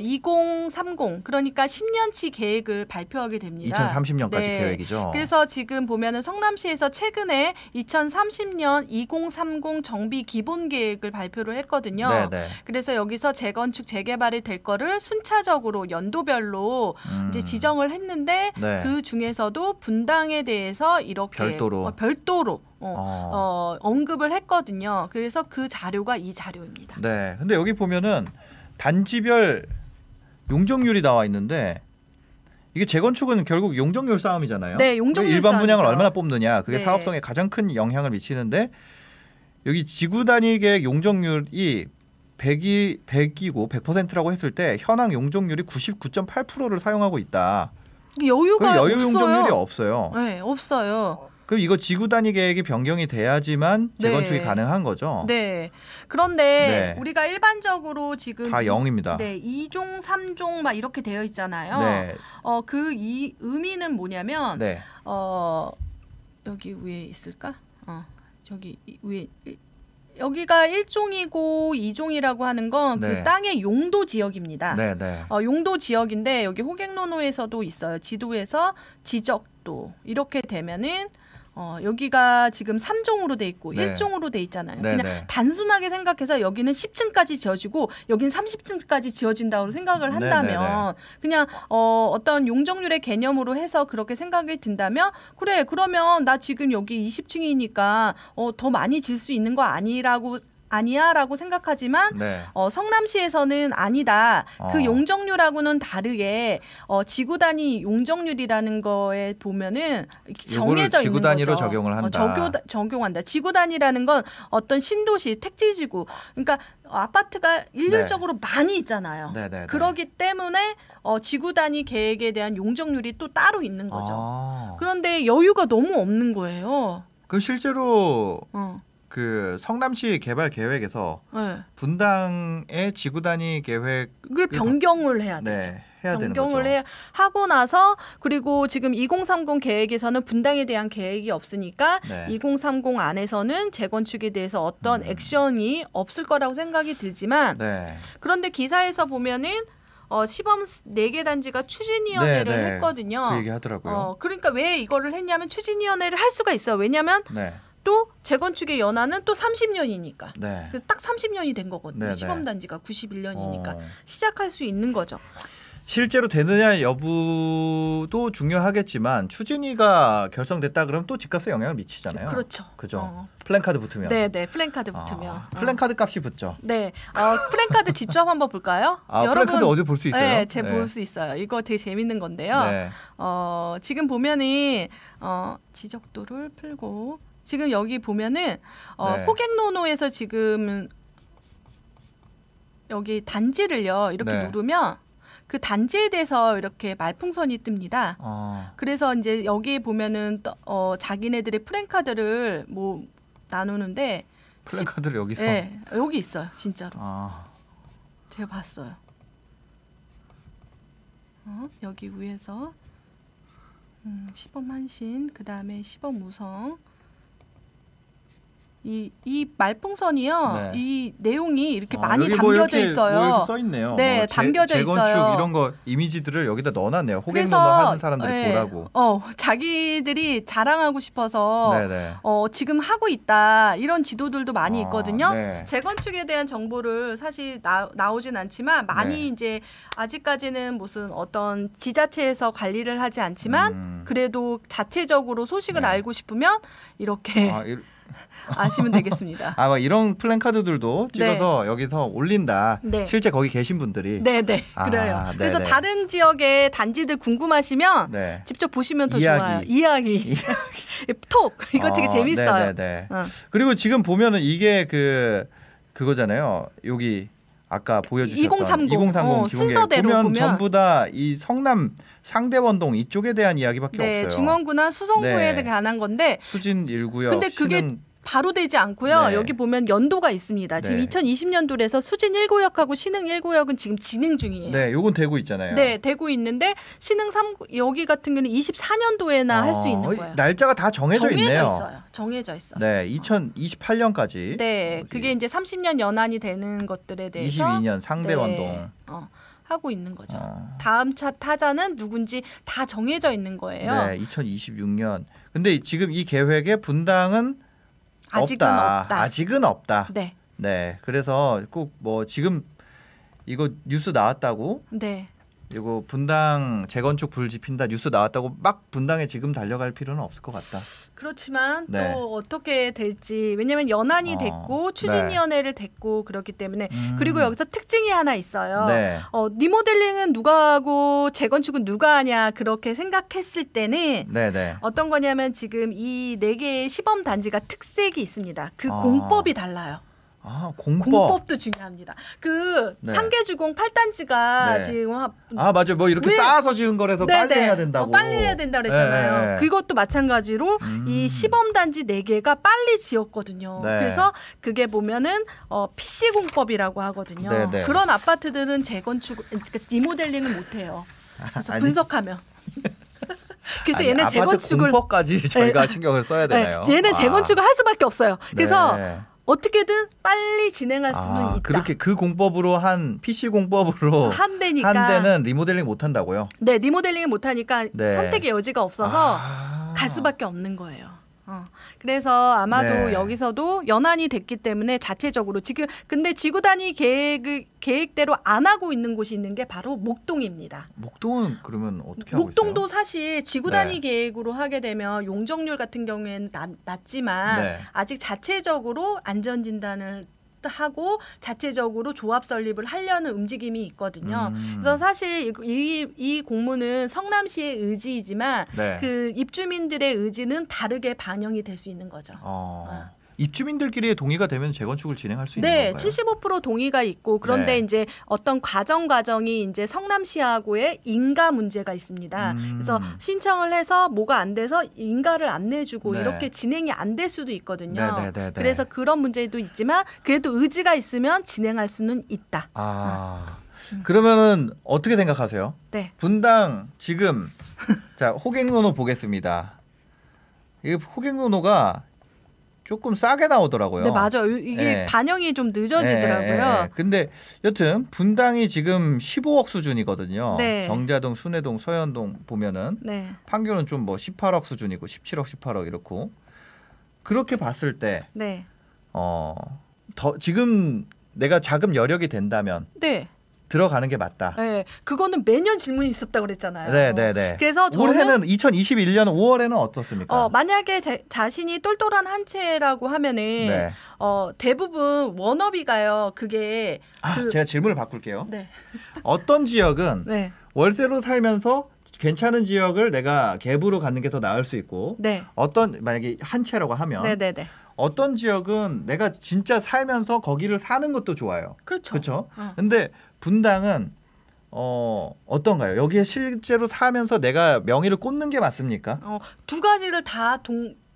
2030 그러니까 10년치 계획을 발표하게 됩니다. 2030년까지 네. 계획이죠. 그래서 지금 보면은 성남시에서 최근에 2030년 2030 정비 기본 계획을 발표를 했거든요. 네, 네. 그래서 여기서 재건축 재개발이 될 거를 순차적으로 연도별로 이제 지정을 했는데 네. 그 중에서도 분당에 대해서 이렇게 별도로 언급을 했거든요. 그래서 그 자료가 이 자료입니다. 네. 근데 여기 보면은 단지별 용적률이 나와 있는데 이게 재건축은 결국 용적률 싸움이잖아요. 네, 용적률 일반 분양을 얼마나 뽑느냐. 그게 네. 사업성에 가장 큰 영향을 미치는데 여기 지구 단위 계획 용적률이 100%라고 했을 때 현황 용적률이 99.8%를 사용하고 있다. 여유가 없어요. 용적률이 없어요. 네, 없어요. 그럼 이거 지구 단위 계획이 변경이 돼야지만 재건축이 네. 가능한 거죠. 네. 그런데 네. 우리가 일반적으로 지금 다 0입니다. 네, 2종, 3종 막 이렇게 되어 있잖아요. 네. 그 의미는 뭐냐면 네. 여기 위에 있을까? 저기 위에 여기가 1종이고 2종이라고 하는 건 그 네. 땅의 용도 지역입니다. 네, 네. 용도 지역인데 여기 호갱노노에서도 있어요. 지도에서 지적도 이렇게 되면은 여기가 지금 3종으로 돼 있고 네. 1종으로 돼 있잖아요. 네, 그냥 네. 단순하게 생각해서 여기는 10층까지 지어지고 여기는 30층까지 지어진다고 생각을 한다면 네, 네, 네. 그냥 어떤 용적률의 개념으로 해서 그렇게 생각이 든다면 그래 그러면 나 지금 여기 20층이니까 더 많이 질 수 있는 거 아니야라고 생각하지만 네. 성남시에서는 아니다. 그 용적률하고는 다르게 지구 단위 용적률이라는 거에 보면은 정해져 있는 거죠. 지구 단위로 적용을 한다. 적용한다. 지구 단위라는 건 어떤 신도시, 택지지구, 그러니까 아파트가 일률적으로 네. 많이 있잖아요. 네, 네, 네. 그러기 때문에 지구 단위 계획에 대한 용적률이 또 따로 있는 거죠. 그런데 여유가 너무 없는 거예요. 그럼 실제로 성남시 개발 계획에서 네. 분당의 지구 단위 계획을 변경을 해야 되죠. 네, 해야 되는 거죠. 변경을 하고 나서 그리고 지금 2030 계획에서는 분당에 대한 계획이 없으니까 네. 2030 안에서는 재건축에 대해서 어떤 액션이 없을 거라고 생각이 들지만 네. 그런데 기사에서 보면은 시범 4개 단지가 추진위원회를 네, 네. 했거든요. 그 얘기하더라고요. 그러니까 왜 이거를 했냐면 추진위원회를 할 수가 있어요. 왜냐하면 네. 또 재건축의 연한은 또 30년이니까 네. 딱 30년이 된 거거든요. 네, 시범 단지가 91년이니까 시작할 수 있는 거죠. 실제로 되느냐 여부도 중요하겠지만 추진위가 결성됐다 그러면 또 집값에 영향을 미치잖아요. 그렇죠. 그죠. 플랜카드 붙으면. 네네. 플랜카드 붙으면. 플랜카드 값이 붙죠. 네. 플랜카드 직접 한번 볼까요? 여러분, 플랜카드 어디 볼 수 있어요? 네. 제가 볼 수 있어요. 이거 되게 재밌는 건데요. 네. 지금 보면은 지적도를 풀고 지금 여기 보면은 네. 호갱노노에서 지금 여기 단지를요. 이렇게 네. 누르면 그 단지에 대해서 이렇게 말풍선이 뜹니다. 그래서 이제 여기 보면은 자기네들의 플랜카드를 뭐 나누는데 플랜카드를 여기서? 네, 여기 있어요. 진짜로. 제가 봤어요. 여기 위에서 시범 한신, 그 다음에 시범 우성 이 말풍선이요. 네. 이 내용이 이렇게 많이 담겨져 이렇게 있어요. 이렇게 써 있네요. 네, 담겨져 재건축 있어요. 재건축 이런 거 이미지들을 여기다 넣어놨네요. 호갱노노 하는 사람들이 네. 보라고. 자기들이 자랑하고 싶어서 네네. 지금 하고 있다 이런 지도들도 많이 있거든요. 네. 재건축에 대한 정보를 사실 나오진 않지만 많이 네. 이제 아직까지는 무슨 어떤 지자체에서 관리를 하지 않지만 그래도 자체적으로 소식을 네. 알고 싶으면 이렇게. 아시면 되겠습니다. 아마 이런 플랜카드들도 찍어서 네. 여기서 올린다. 네. 실제 거기 계신 분들이. 네네. 그래요. 그래서 네네. 다른 지역의 단지들 궁금하시면 네. 직접 보시면 더 좋아요. 이야기. 톡. 이거 되게 재밌어요. 네네네. 그리고 지금 보면은 이게 그거잖아요. 여기 아까 보여주셨던 2030 순서대로 보면 전부 다 이 성남 상대원동 이쪽에 대한 이야기밖에 네, 없어요. 중원구나 수성구에 네. 관한 건데 수진 1구역. 근데 그게 바로 되지 않고요. 네. 여기 보면 연도가 있습니다. 지금 네. 2020년도에서 수진 1구역하고 신흥 1구역은 지금 진행 중이에요. 네, 요건 되고 있잖아요. 네, 되고 있는데 신흥 3구 여기 같은 경우는 24년도에나 할 수 있는 거예요. 날짜가 다 정해져 있네요. 정해져 있어요. 네, 2028년까지. 네, 그게 이제 30년 연한이 되는 것들에 대해서 22년 상대원동. 네. 하고 있는 거죠. 다음 차 타자는 누군지 다 정해져 있는 거예요. 네, 2026년. 근데 지금 이 계획에 분당은 아직은 없다. 아직은 없다. 네. 네. 그래서 꼭 뭐 지금 이거 뉴스 나왔다고. 네. 이거 분당 재건축 불 지핀다 뉴스 나왔다고 막 분당에 지금 달려갈 필요는 없을 것 같다. 그렇지만 네. 또 어떻게 될지. 왜냐하면 연안이 됐고 추진위원회를 네. 됐고 그렇기 때문에. 그리고 여기서 특징이 하나 있어요. 네. 리모델링은 누가 하고 재건축은 누가 하냐 그렇게 생각했을 때는 네네. 어떤 거냐면 지금 이 4개의 시범 단지가 특색이 있습니다. 그 공법이 달라요. 공법도 중요합니다. 그 네. 상계주공 8단지가 네. 지금 맞아요. 뭐 이렇게 쌓아서 지은 거라서 네네. 빨리 해야 된다고. 빨리 해야 된다 그랬잖아요. 네네. 그것도 마찬가지로 이 시범 단지 4개가 빨리 지었거든요. 네. 그래서 그게 보면은 PC 공법이라고 하거든요. 네네. 그런 아파트들은 재건축 그러니까 리모델링은 못 해요. 그래서 분석하면 그래서 얘네 재건축을 공법까지 저희가 신경을 써야 되나요? 네. 얘네 재건축을 할 수밖에 없어요. 그래서 네. 어떻게든 빨리 진행할 수는 있다. 그렇게 그 공법으로 한 PC 공법으로 한 대는 리모델링 못 한다고요? 네, 리모델링을 못 하니까 네. 선택의 여지가 없어서 갈 수밖에 없는 거예요. 그래서 아마도 네. 여기서도 연한이 됐기 때문에 자체적으로 지금 근데 지구 단위 계획대로 안 하고 있는 곳이 있는 게 바로 목동입니다. 목동은 그러면 어떻게 하고 있어요? 목동도 사실 지구 단위 네. 계획으로 하게 되면 용적률 같은 경우에는 낮지만 네. 아직 자체적으로 안전 진단을 하고 자체적으로 조합 설립을 하려는 움직임이 있거든요. 그래서 사실 이 공문은 성남시의 의지이지만 네. 그 입주민들의 의지는 다르게 반영이 될 수 있는 거죠. 입주민들끼리의 동의가 되면 재건축을 진행할 수 있는 건가요? 네, 75% 동의가 있고 그런데 네. 이제 어떤 과정이 이제 성남시하고의 인가 문제가 있습니다. 그래서 신청을 해서 뭐가 안 돼서 인가를 안 내주고 네. 이렇게 진행이 안 될 수도 있거든요. 네. 그래서 그런 문제도 있지만 그래도 의지가 있으면 진행할 수는 있다. 그러면은 어떻게 생각하세요? 네. 분당 지금 자 호갱노노 보겠습니다. 이게 호갱노노가 조금 싸게 나오더라고요. 네, 맞아요. 이게 예. 반영이 좀 늦어지더라고요. 예, 예. 근데 여튼 분당이 지금 15억 수준이거든요. 네. 정자동, 순회동, 서현동 보면은 네. 판교는 좀 뭐 18억 수준이고 17억, 18억 이렇고 그렇게 봤을 때 네. 더 지금 내가 자금 여력이 된다면 네. 들어가는 게 맞다. 네, 그거는 매년 질문이 있었다고 그랬잖아요. 네. 그래서 올해는 2021년 5월에는 어떻습니까? 만약에 자신이 똘똘한 한 채라고 하면은 네. 대부분 워너비가요. 그게 제가 질문을 바꿀게요. 네. 어떤 지역은 네. 월세로 살면서 괜찮은 지역을 내가 갭으로 갖는 게 더 나을 수 있고 네. 어떤 만약에 한 채라고 하면 네. 어떤 지역은 내가 진짜 살면서 거기를 사는 것도 좋아요. 그렇죠. 근데 분당은 어떤가요? 여기에 실제로 사면서 내가 명의를 꽂는 게 맞습니까? 두 가지를 다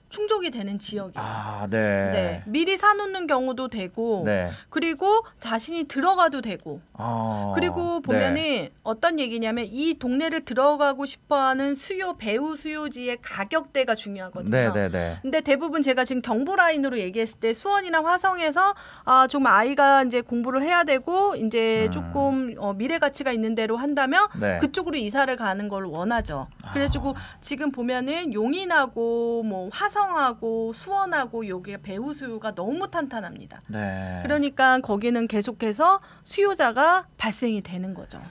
충족이 되는 지역이에요. 아, 네. 네. 미리 사놓는 경우도 되고 네. 그리고 자신이 들어가도 되고 그리고 보면은 네. 어떤 얘기냐면 이 동네를 들어가고 싶어하는 배우 수요지의 가격대가 중요하거든요. 네. 근데 대부분 제가 지금 경보라인으로 얘기했을 때 수원이나 화성에서 좀 아이가 이제 공부를 해야 되고 이제 조금 미래 가치가 있는 대로 한다면 네. 그쪽으로 이사를 가는 걸 원하죠. 그래가지고 지금 보면은 용인하고 뭐 화성하고 수원하고 여기에 배우 수요가 너무 탄탄합니다. 네. 그러니까 거기는 계속해서 수요자가 발생이 되는 거죠.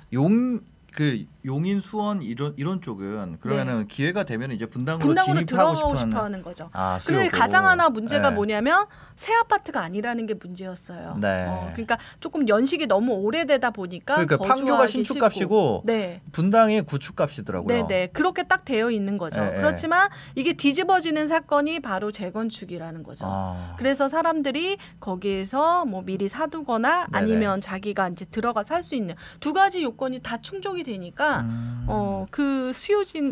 용인 수원 이런 쪽은 그러면은 네. 기회가 되면 이제 분당으로 진입하고 싶어하는 거죠. 그런데 가장 하나 문제가 네. 뭐냐면 새 아파트가 아니라는 게 문제였어요. 네. 그러니까 조금 연식이 너무 오래되다 보니까 판교가 신축값이고 네. 분당이 구축값이더라고요. 네. 그렇게 딱 되어 있는 거죠. 네. 그렇지만 이게 뒤집어지는 사건이 바로 재건축이라는 거죠. 그래서 사람들이 거기에서 뭐 미리 사두거나 아니면 자기가 이제 들어가 살 수 있는 두 가지 요건이 다 충족이 되니까 그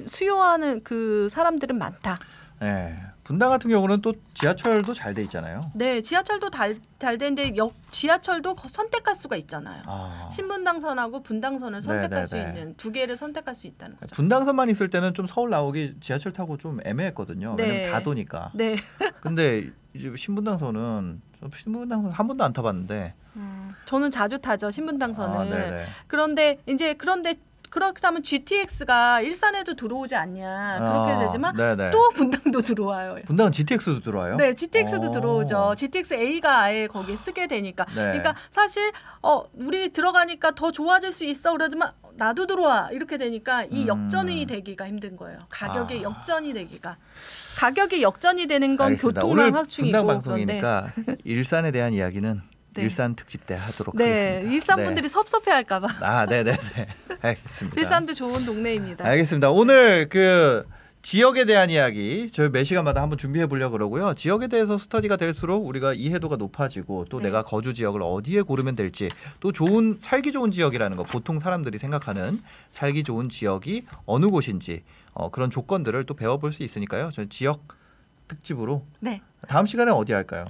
수요하는 그 사람들은 많다. 네. 분당 같은 경우는 또 지하철도 잘 돼 있잖아요. 네, 지하철도 잘 돼 있는데 지하철도 선택할 수가 있잖아요. 신분당선하고 분당선을 선택할 수 있는 두 개를 선택할 수 있다는 거죠. 분당선만 있을 때는 좀 서울 나오기 지하철 타고 좀 애매했거든요. 네. 왜냐면 다 도니까. 네. 근데 이제 신분당선 한 번도 안 타봤는데. 저는 자주 타죠, 신분당선을. 그런데 그렇다면 GTX가 일산에도 들어오지 않냐 그렇게 되지만 또 분당도 들어와요. 분당은 GTX도 들어와요? 네, GTX도 들어오죠. GTX A가 아예 거기에 쓰게 되니까. 네. 그러니까 사실 우리 들어가니까 더 좋아질 수 있어 그러지만 나도 들어와 이렇게 되니까 이 역전이 되기가 힘든 거예요. 가격의 역전이 되기가. 가격이 역전이 되는 건 교통량 확충이고. 분당 방송이니까 일산에 대한 이야기는 네. 일산 특집 때 하도록 하겠습니다. 일산 분들이 섭섭해할까 봐. 알겠습니다. 일산도 좋은 동네입니다. 알겠습니다. 오늘 그 지역에 대한 이야기 저희 매 시간마다 한번 준비해 보려고 그러고요. 지역에 대해서 스터디가 될수록 우리가 이해도가 높아지고 또 내가 거주 지역을 어디에 고르면 될지 또 살기 좋은 지역이라는 거 보통 사람들이 생각하는 살기 좋은 지역이 어느 곳인지 그런 조건들을 또 배워볼 수 있으니까요. 저희 지역 특집으로 다음 시간에 어디 할까요?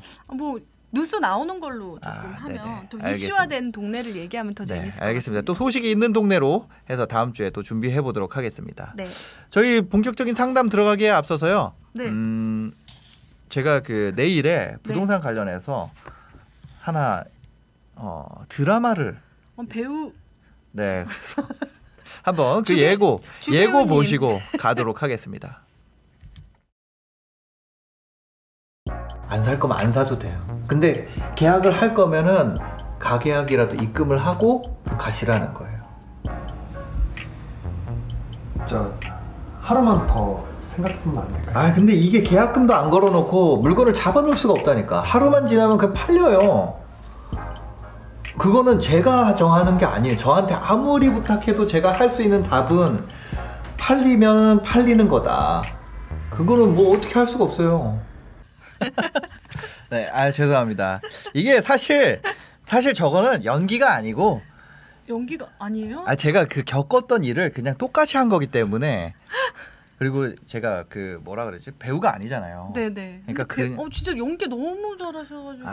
뉴스 나오는 걸로 조금 하면 또 이슈화된 동네를 얘기하면 더 재밌을 것 같습니다. 알겠습니다. 또 소식이 있는 동네로 해서 다음 주에 또 준비해 보도록 하겠습니다. 네. 저희 본격적인 상담 들어가기에 앞서서요. 네. 제가 그 내일에 부동산 관련해서 하나 드라마를 배우 그래서 한번 그 예고 보시고 가도록 하겠습니다. 안 살 거면 안 사도 돼요. 근데 계약을 할 거면은 가계약이라도 입금을 하고 가시라는 거예요. 저 하루만 더 생각해보면 안 될까요? 근데 이게 계약금도 안 걸어놓고 물건을 잡아놓을 수가 없다니까. 하루만 지나면 그냥 팔려요. 그거는 제가 정하는 게 아니에요. 저한테 아무리 부탁해도 제가 할 수 있는 답은 팔리면 팔리는 거다. 그거는 뭐 어떻게 할 수가 없어요. 죄송합니다. 이게 사실 저거는 연기가 아니고 연기가 아니에요? 제가 그 겪었던 일을 그냥 똑같이 한 거기 때문에 그리고 제가 그 뭐라 그러지? 배우가 아니잖아요. 네네. 그러니까 진짜 연기 너무 잘하셔가지고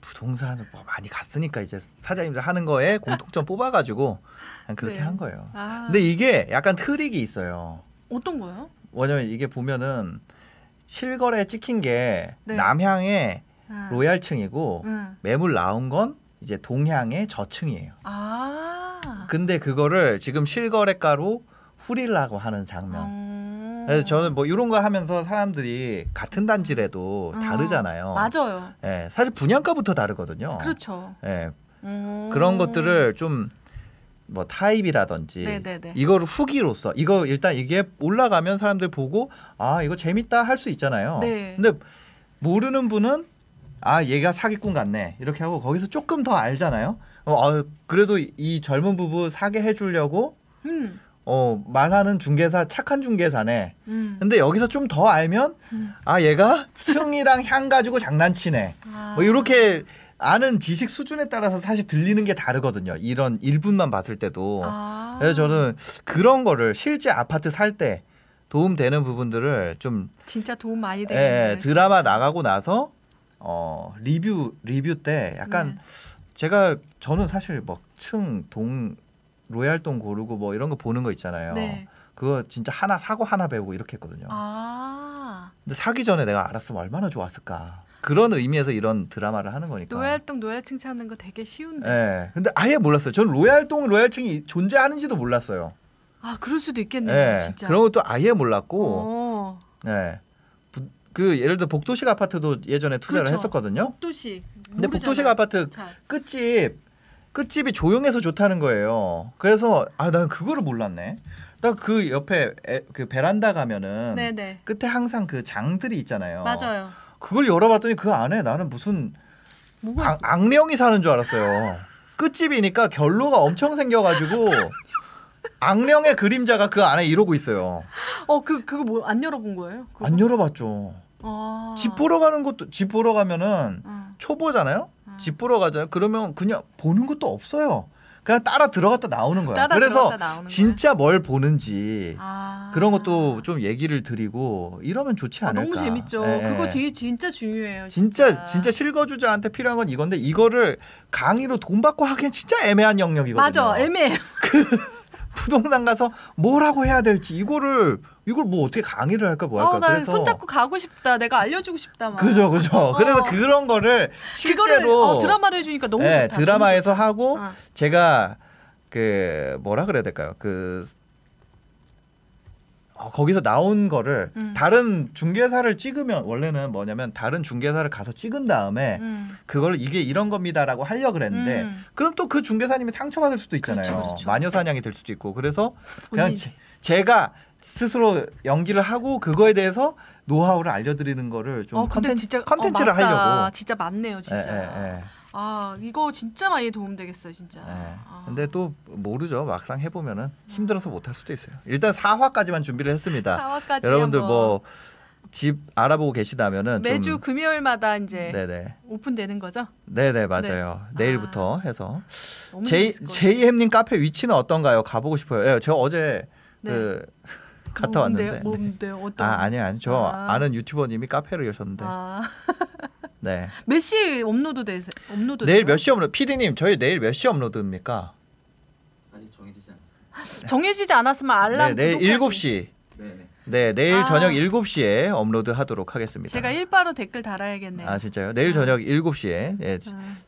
부동산을 뭐 많이 갔으니까 이제 사장님들 하는 거에 공통점 뽑아가지고 그렇게 네. 한 거예요. 아. 근데 이게 약간 트릭이 있어요. 어떤 거요? 왜냐면 이게 보면은 실거래 찍힌 게 네. 남향의 아. 로얄층이고 매물 나온 건 이제 동향의 저층이에요. 아. 근데 그거를 지금 실거래가로 후리려고 하는 장면. 그래서 저는 뭐 이런 거 하면서 사람들이 같은 단지라도 다르잖아요. 맞아요. 예, 사실 분양가부터 다르거든요. 그렇죠. 예, 그런 것들을 좀 뭐 타입이라든지 네네네. 이걸 후기로서 이거 일단 이게 올라가면 사람들 보고 아 이거 재밌다 할 수 있잖아요. 네. 근데 모르는 분은 아 얘가 사기꾼 같네 이렇게 하고 거기서 조금 더 알잖아요. 그래도 이 젊은 부부 사게 해주려고. 말하는 중개사 착한 중개사네. 근데 여기서 좀 더 알면 아 얘가 층이랑 향 가지고 장난치네. 아. 뭐 이렇게 아는 지식 수준에 따라서 사실 들리는 게 다르거든요. 이런 일분만 봤을 때도. 아. 그래서 저는 그런 거를 실제 아파트 살 때 도움되는 부분들을 좀 진짜 도움 많이 되는 예, 드라마 나가고 나서 리뷰 때 약간 네. 저는 사실 뭐 층, 동 로얄동 고르고 뭐 이런 거 보는 거 있잖아요. 네. 그거 진짜 하나 사고 하나 배우고 이렇게 했거든요. 아. 근데 사기 전에 내가 알았으면 얼마나 좋았을까. 그런 의미에서 이런 드라마를 하는 거니까. 로얄동 로얄층 찾는 거 되게 쉬운데. 네. 근데 아예 몰랐어요. 저는 로얄동 로얄층이 존재하는지도 몰랐어요. 아, 그럴 수도 있겠네요. 네. 진짜. 그런 것도 아예 몰랐고. 네. 그 예를 들어 복도식 아파트도 예전에 투자를 그렇죠. 했었거든요. 복도식. 근데 복도식 아파트 잘. 끝집이 조용해서 좋다는 거예요. 그래서 아, 난 그거를 몰랐네. 나 그 옆에 그 베란다 가면은 네네. 끝에 항상 그 장들이 있잖아요. 맞아요. 그걸 열어봤더니 그 안에 나는 무슨 악령이 사는 줄 알았어요. 끝집이니까 결로가 엄청 생겨가지고 악령의 그림자가 그 안에 이러고 있어요. 그거 뭐 안 열어본 거예요? 그거? 안 열어봤죠. 아. 집 보러 가면은 초보잖아요. 집 보러 가잖아요. 그러면 그냥 보는 것도 없어요. 그냥 따라 들어갔다 나오는 거야. 그래서 진짜 뭘 보는지 그런 것도 좀 얘기를 드리고 이러면 좋지 않을까. 너무 재밌죠. 네. 그거 되게 진짜 중요해요. 진짜 실거주자한테 필요한 건 이건데 이거를 강의로 돈 받고 하기엔 진짜 애매한 영역이거든요. 맞아. 애매해요. 부동산 가서 뭐라고 해야 될지 이걸 뭐 어떻게 강의를 할까 뭐 할까. 난 손잡고 가고 싶다. 내가 알려주고 싶다. 막. 그죠. 그래서 그런 거를 실제로 드라마를 해주니까 너무 네, 좋다. 드라마에서 너무 좋다. 하고 제가 그 뭐라 그래야 될까요? 그 거기서 나온 거를 다른 중개사를 찍으면 원래는 뭐냐면 다른 중개사를 가서 찍은 다음에 그걸 이게 이런 겁니다라고 하려고 그랬는데 그럼 또 그 중개사님이 상처받을 수도 있잖아요. 그렇죠. 마녀사냥이 될 수도 있고 그래서 그냥 제가 스스로 연기를 하고 그거에 대해서 노하우를 알려드리는 거를 좀 컨텐츠를 하려고. 진짜 맞네요. 진짜. 에. 아 이거 진짜 많이 도움되겠어요. 진짜. 네. 근데 또 모르죠. 막상 해보면은 힘들어서 못할 수도 있어요. 일단 4화까지만 준비를 했습니다. 4화까지 여러분들 뭐 집 알아보고 계시다면은 매주 좀 금요일마다 이제 네네. 오픈되는 거죠? 네네 맞아요. 네. 내일부터 해서 JM님 카페 위치는 어떤가요? 가보고 싶어요. 예, 저 어제 네. 갔다 왔는데 뭔데요? 어떤? 아니요. 저 아는 유튜버님이 카페를 여셨는데 네. 몇 시에 업로드 되세요? 내일 몇 시 업로드? 피디님, 저희 내일 몇 시 업로드입니까? 아직 정해지지 않았어요. 정해지지 않았으면 알람 네, 내일 7시. 네. 네, 내일 저녁 7시에 업로드하도록 하겠습니다. 제가 일바로 댓글 달아야겠네요. 아, 진짜요? 내일 저녁 7시에. 네,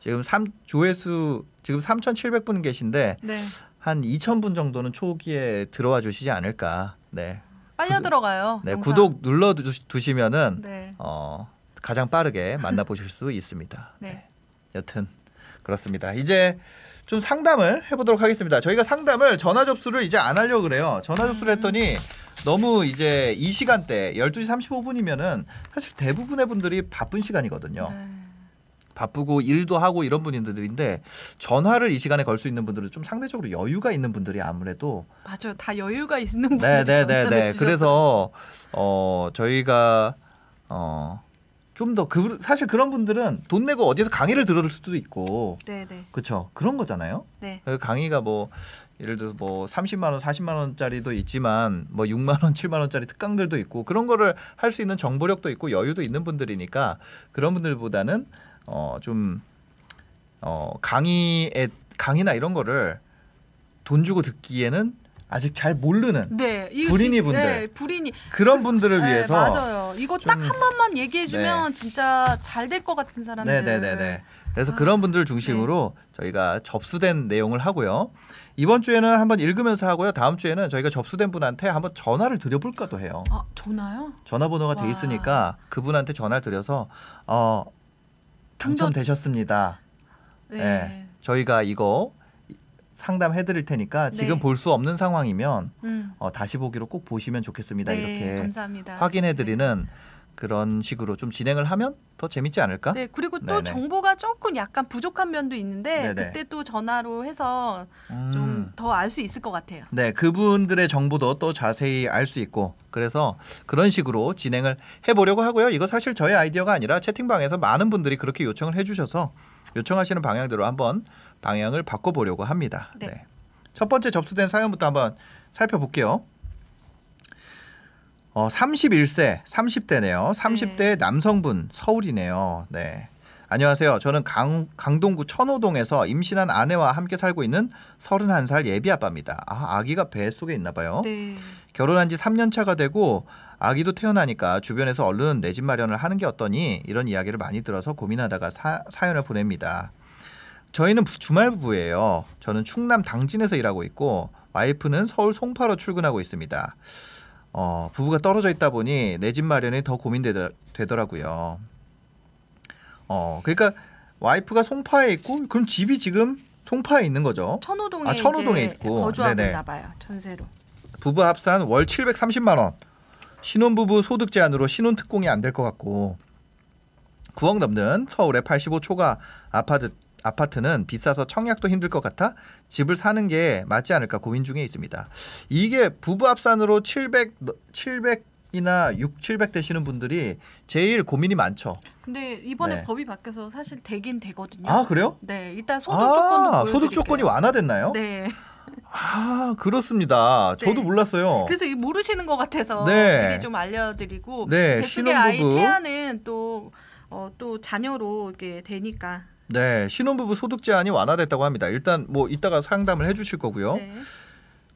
지금 조회수 지금 3,700분 계신데 네. 한 2,000분 정도는 초기에 들어와 주시지 않을까. 네. 빨려 들어가요. 네, 영상. 구독 눌러 두시면은 네. 가장 빠르게 만나보실 수 있습니다. 네. 여튼 그렇습니다. 이제 좀 상담을 해보도록 하겠습니다. 저희가 상담을 전화 접수를 이제 안 하려고 그래요. 전화 접수를 했더니 너무 이제 이 시간대 12시 35분이면은 사실 대부분의 분들이 바쁜 시간이거든요. 바쁘고 일도 하고 이런 분들인데 전화를 이 시간에 걸 수 있는 분들은 좀 상대적으로 여유가 있는 분들이 아무래도 맞아요. 다 여유가 있는 분들이 전화를 주셔서 그래서 저희가 좀 더 사실 그런 분들은 돈 내고 어디서 강의를 들을 수도 있고 그렇죠. 그런 거잖아요. 네. 강의가 뭐 예를 들어서 뭐 30만 원, 40만 원짜리도 있지만 뭐 6만 원, 7만 원짜리 특강들도 있고 그런 거를 할 수 있는 정보력도 있고 여유도 있는 분들이니까 그런 분들보다는 좀 강의나 이런 거를 돈 주고 듣기에는 아직 잘 모르는 불인이분들, 네, 불인이 그런 분들을 위해서 맞아요. 이거 딱 한 번만 얘기해주면 진짜 잘 될 것 같은 사람들. 네네네네. 그래서 그런 분들 중심으로 저희가 접수된 내용을 하고요. 이번 주에는 한번 읽으면서 하고요. 다음 주에는 저희가 접수된 분한테 한번 전화를 드려볼까도 해요. 아, 전화요? 전화번호가 와. 돼 있으니까 그분한테 전화를 드려서 당첨되셨습니다. 네. 네. 저희가 이거 상담해드릴 테니까 지금 볼 수 없는 상황이면 다시 보기로 꼭 보시면 좋겠습니다. 네, 이렇게 감사합니다. 확인해드리는 그런 식으로 좀 진행을 하면 더 재밌지 않을까? 네, 그리고 또 정보가 조금 약간 부족한 면도 있는데 그때 또 전화로 해서 좀 더 알 수 있을 것 같아요. 네, 그분들의 정보도 또 자세히 알 수 있고 그래서 그런 식으로 진행을 해보려고 하고요. 이거 사실 저의 아이디어가 아니라 채팅방에서 많은 분들이 그렇게 요청을 해주셔서 요청하시는 방향대로 한번 방향을 바꿔보려고 합니다. 네. 네. 첫 번째 접수된 사연부터 한번 살펴볼게요. 31세, 30대네요. 30대 남성분, 서울이네요. 네. 안녕하세요. 저는 강동구 천호동에서 임신한 아내와 함께 살고 있는 31살 예비아빠입니다. 아, 아기가 배 속에 있나 봐요. 네. 결혼한 지 3년 차가 되고 아기도 태어나니까 주변에서 얼른 내 집 마련을 하는 게 어떠니 이런 이야기를 많이 들어서 고민하다가 사연을 보냅니다. 저희는 주말 부부예요. 저는 충남 당진에서 일하고 있고 와이프는 서울 송파로 출근하고 있습니다. 부부가 떨어져 있다 보니 내 집 마련이 더 고민되더라고요. 그러니까 와이프가 송파에 있고 그럼 집이 지금 송파에 있는 거죠. 천호동에 있고 거주하고 있나 봐요. 전세로. 부부 합산 월 730만 원. 신혼부부 소득 제한으로 신혼특공이 안 될 것 같고 9억 넘는 서울의 85초가 아파트는 비싸서 청약도 힘들 것 같아 집을 사는 게 맞지 않을까 고민 중에 있습니다. 이게 부부 합산으로 700이나 6,700 되시는 분들이 제일 고민이 많죠. 근데 이번에 법이 바뀌어서 사실 되긴 되거든요. 아, 그래요? 네. 일단 소득 조건도 보여드릴게요. 소득 조건이 완화됐나요? 네. 아, 그렇습니다. 저도 몰랐어요. 그래서 모르시는 것 같아서 미리 좀 알려드리고 뱃속의 아이 태아는 또 자녀로 이렇게 되니까 네, 신혼부부 소득 제한이 완화됐다고 합니다. 일단 뭐 이따가 상담을 해주실 거고요.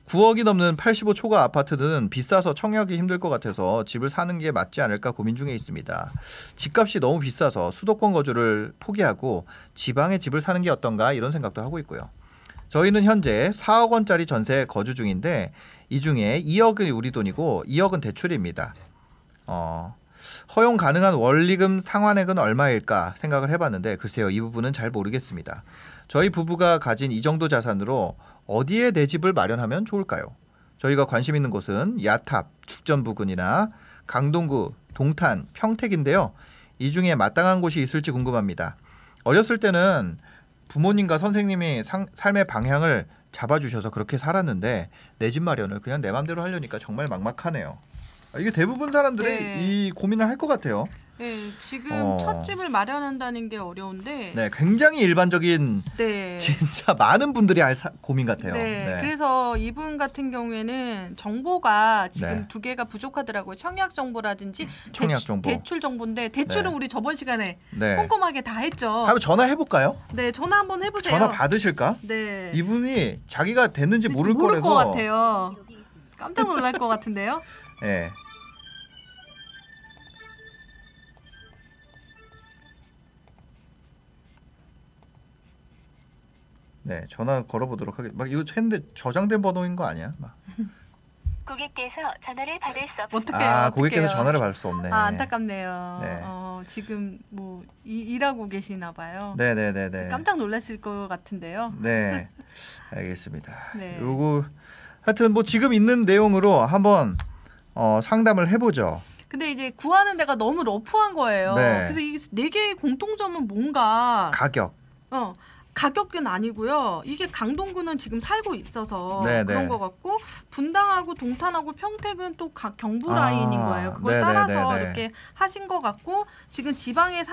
9억이 넘는 85초가 아파트는 비싸서 청약이 힘들 것 같아서 집을 사는 게 맞지 않을까 고민 중에 있습니다. 집값이 너무 비싸서 수도권 거주를 포기하고 지방에 집을 사는 게 어떤가 이런 생각도 하고 있고요. 저희는 현재 4억 원짜리 전세에 거주 중인데 이 중에 2억이 우리 돈이고 2억은 대출입니다. 허용 가능한 원리금 상환액은 얼마일까 생각을 해봤는데 글쎄요. 이 부분은 잘 모르겠습니다. 저희 부부가 가진 이 정도 자산으로 어디에 내 집을 마련하면 좋을까요? 저희가 관심 있는 곳은 야탑, 죽전 부근이나 강동구, 동탄, 평택인데요. 이 중에 마땅한 곳이 있을지 궁금합니다. 어렸을 때는 부모님과 선생님이 삶의 방향을 잡아주셔서 그렇게 살았는데 내 집 마련을 그냥 내 맘대로 하려니까 정말 막막하네요. 이게 대부분 사람들이 이 고민을 할 것 같아요. 네, 지금 첫 집을 마련한다는 게 어려운데 네, 굉장히 일반적인 진짜 많은 분들이 할 고민 같아요. 네, 그래서 이분 같은 경우에는 정보가 지금 두 개가 부족하더라고요. 청약 정보라든지 대출 정보인데 대출은 우리 저번 시간에 꼼꼼하게 다 했죠. 한번 전화해볼까요? 네, 전화 한번 해보세요. 전화 받으실까? 네. 이분이 자기가 됐는지 모를 거라서 것 같아요. 깜짝 놀랄 것 같은데요? 네. 네, 전화 걸어보도록 하겠습니다. 막 이거 했는데 저장된 번호인 거 아니야? 막. 고객께서 전화를 받을 수 없. 어떡해요? 아, 고객께서 전화를 받을 수 없네. 아, 안타깝네요. 네. 지금 뭐 일하고 계시나 봐요. 네네네네. 깜짝 놀랐을 것 같은데요. 네, 알겠습니다. 네. 요거 하여튼 뭐 지금 있는 내용으로 한번 상담을 해보죠. 근데 이제 구하는 데가 너무 러프한 거예요. 그래서 이 네 개의 공통점은 뭔가 가격. 가격은 아니고요. 이게 강동구는 지금 살고 있어서 그런 것 같고 분당하고 동탄하고 평택은 또 경부 라인인 거예요. 그걸 따라서 이렇게 하신 것 같고 지금 지방에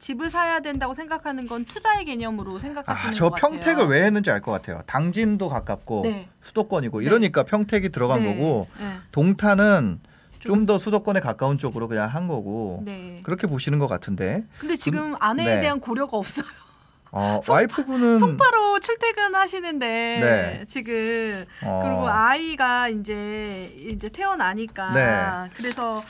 집을 사야 된다고 생각하는 건 투자의 개념으로 생각하시는 것 같아요. 저 평택을 왜 했는지 알 것 같아요. 당진도 가깝고 수도권이고 이러니까 평택이 들어간 거고 동탄은 좀 더 수도권에 가까운 쪽으로 그냥 한 거고 그렇게 보시는 것 같은데 근데 지금 아내에 대한 고려가 없어요. 와이프분은 송파로 출퇴근하시는데 네. 지금 그리고 아이가 이제 태어나니까 네. 그래서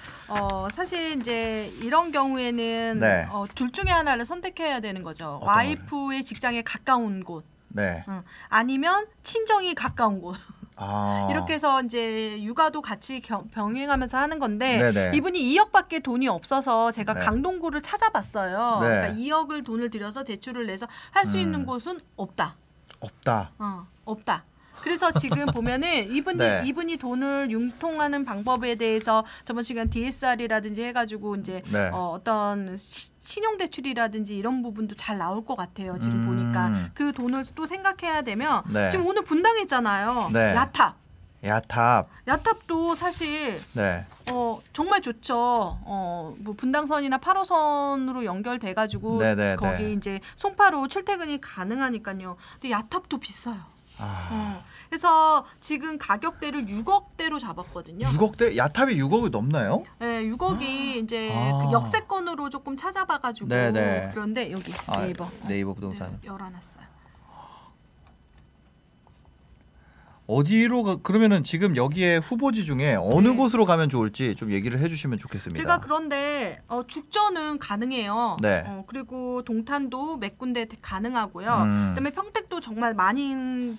사실 이제 이런 경우에는 네. 둘 중에 하나를 선택해야 되는 거죠. 와이프의 직장에 가까운 곳. 네. 아니면 친정이 가까운 곳. 아. 이렇게 해서 이제 육아도 같이 병행하면서 하는 건데 네네. 이분이 2억밖에 돈이 없어서 제가 네. 강동구를 찾아봤어요. 네. 그러니까 2억을 돈을 들여서 대출을 내서 할 수 있는 곳은 없다. 없다. 없다. 그래서 지금 보면은 네. 이분이 돈을 융통하는 방법에 대해서 저번 시간 DSR이라든지 해가지고 이제 네. 어떤 신용대출이라든지 이런 부분도 잘 나올 것 같아요. 지금 보니까 그 돈을 또 생각해야 되면 네. 지금 오늘 분당했잖아요. 네. 야탑도 사실 네. 정말 좋죠. 뭐 분당선이나 8호선으로 연결돼가지고 네네네. 거기 이제 송파로 출퇴근이 가능하니까요. 근데 야탑도 비싸요. 그래서 지금 가격대를 6억대로 잡았거든요. 6억대? 야탑이 6억이 넘나요? 네, 6억이 이제 그 역세권으로 조금 찾아봐가지고 네네. 그런데 여기 네이버 네이버 부동산 열어놨어요. 어디로 그러면은 지금 여기에 후보지 중에 어느 네. 곳으로 가면 좋을지 좀 얘기를 해주시면 좋겠습니다. 제가 그런데 죽전은 가능해요. 네. 그리고 동탄도 몇 군데 가능하고요. 그다음에 평택도 정말 많이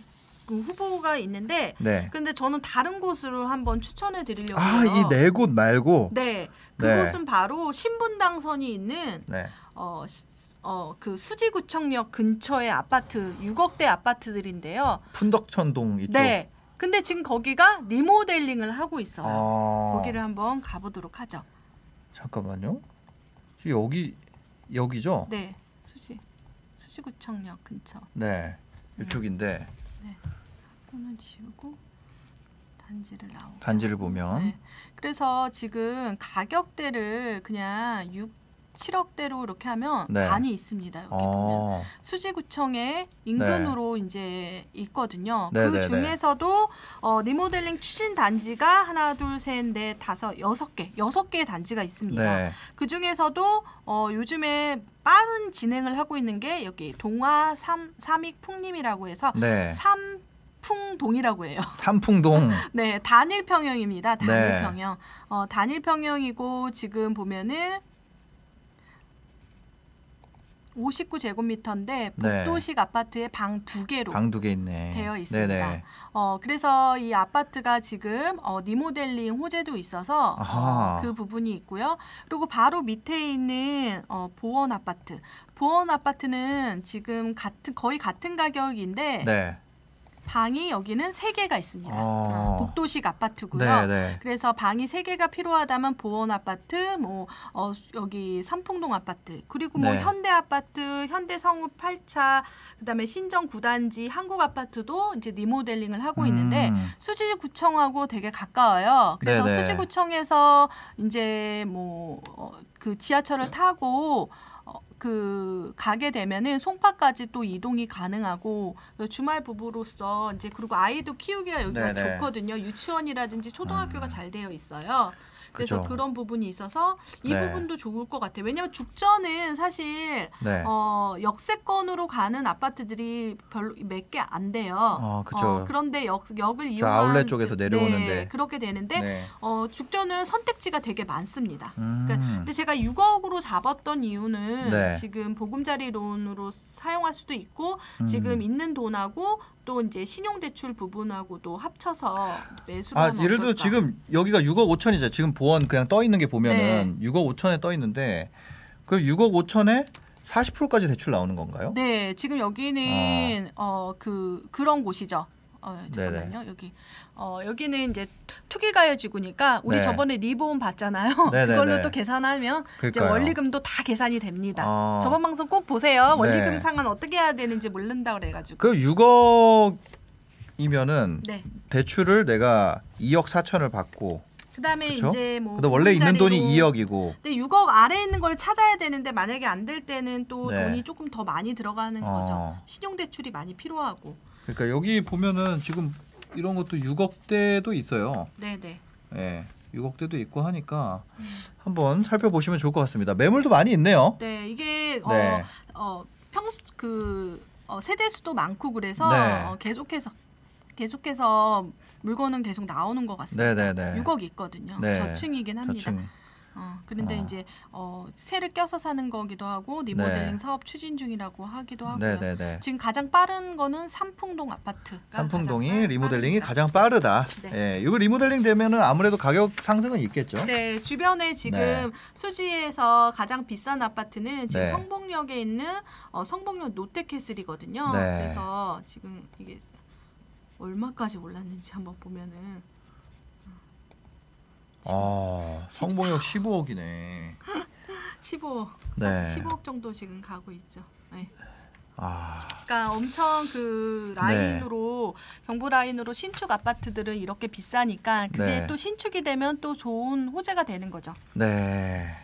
후보가 있는데 네. 근데 저는 다른 곳으로 한번 추천해 드리려고요. 이 네 곳 말고? 네. 그곳은 네. 바로 신분당선이 있는 네. 그 수지구청역 근처의 아파트 6억대 아파트들인데요. 푼덕천동 이쪽. 네. 근데 지금 거기가 리모델링을 하고 있어요. 거기를 한번 가보도록 하죠. 잠깐만요. 여기죠? 네. 수지구청역 근처. 네. 이쪽인데. 네. 또는 지우고. 단지를 보면. 네. 그래서 지금 가격대를 그냥 7억대로 이렇게 하면 네. 많이 있습니다. 이렇게 보면 수지구청의 인근으로 네. 이제 있거든요. 네, 그 네, 중에서도 리모델링 추진 단지가 하나, 둘, 셋, 넷, 다섯, 6개의 단지가 있습니다. 네. 그 중에서도 요즘에 빠른 진행을 하고 있는 게 여기 동화 삼익풍림이라고 해서 네. 삼풍동이라고 해요. 삼풍동. 네, 단일평형입니다. 단일평형. 네. 단일평형이고 지금 보면은 59제곱미터인데 복도식 네. 아파트에 방 2개로 되어 있습니다. 네네. 그래서 이 아파트가 지금 리모델링 호재도 있어서 그 부분이 있고요. 그리고 바로 밑에 있는 보원 아파트. 보원 아파트는 지금 거의 같은 가격인데 네. 방이 여기는 3개가 있습니다. 복도식 아파트고요. 네네. 그래서 방이 3개가 필요하다면 보원 아파트, 뭐 여기 삼풍동 아파트, 그리고 뭐 네. 현대 아파트, 현대 성우 8차, 그다음에 신정 9단지 한국 아파트도 이제 리모델링을 하고 있는데 수지구청하고 되게 가까워요. 그래서 네네. 수지구청에서 이제 뭐 그 지하철을 타고 그 가게 되면은 송파까지 또 이동이 가능하고 주말 부부로서 이제 그리고 아이도 키우기가 여기가 네네. 좋거든요. 유치원이라든지 초등학교가 잘 되어 있어요. 그래서 그쵸. 그런 부분이 있어서 이 네. 부분도 좋을 것 같아요. 왜냐하면 죽전은 사실 네. 역세권으로 가는 아파트들이 별로 몇 개 안 돼요. 그런데 역을 이용한 아울렛 쪽에서 내려오는데 네, 그렇게 되는데 네. 죽전은 선택지가 되게 많습니다. 근데 제가 6억으로 잡았던 이유는 네. 지금 보금자리론으로 사용할 수도 있고 지금 있는 돈하고 또 이제 신용대출 부분하고도 합쳐서 매수를 하면 예를 들어 지금 여기가 6억 5천이죠. 지금 보원 그냥 떠 있는 게 보면은 네. 6억 5천에 떠 있는데 그 6억 5천에 40%까지 대출 나오는 건가요? 네. 지금 여기는 그런 곳이죠. 잠깐만요. 네네. 여기. 여기는 이제 투기가요지구니까 우리 네. 저번에 리보험 봤잖아요. 네네네. 그걸로 또 계산하면 이제 원리금도 다 계산이 됩니다. 저번 방송 꼭 보세요. 네. 원리금 상환 어떻게 해야 되는지 모른다고 그래가지고. 그 6억이면은 네. 대출을 내가 2억 4천을 받고. 그다음에 그쵸? 이제 뭐 원래 있는 돈이 2억이고. 근데 6억 아래에 있는 걸 찾아야 되는데 만약에 안 될 때는 또 네. 돈이 조금 더 많이 들어가는 거죠. 신용대출이 많이 필요하고. 그러니까 여기 보면은 지금. 이런 것도 6억대도 있어요. 네네. 네, 6억대도 있고 하니까 한번 살펴보시면 좋을 것 같습니다. 매물도 많이 있네요. 네, 이게 평소 그 세대 수도 많고 그래서 네. 계속해서 물건은 계속 나오는 것 같습니다. 네네네. 6억 있거든요. 네. 저층이긴 합니다. 저층. 그런데 이제 세를 껴서 사는 거기도 하고 리모델링 네. 사업 추진 중이라고 하기도 하고요. 네네네. 지금 가장 빠른 거는 삼풍동 아파트. 삼풍동이 가장 리모델링이 빠르다. 가장 빠르다. 네. 예, 이거 리모델링 되면은 아무래도 가격 상승은 있겠죠. 네, 주변에 지금 네. 수지에서 가장 비싼 아파트는 지금 네. 성북역에 있는 성북역 롯데캐슬이거든요. 네. 그래서 지금 이게 얼마까지 올랐는지 한번 보면은. 아, 성북역 15억이네. 15억. 사실 네. 15억 정도 지금 가고 있죠. 네. 아. 그러니까 엄청 그 라인으로 네. 경부 라인으로 신축 아파트들은 이렇게 비싸니까 그게 네. 또 신축이 되면 또 좋은 호재가 되는 거죠. 네.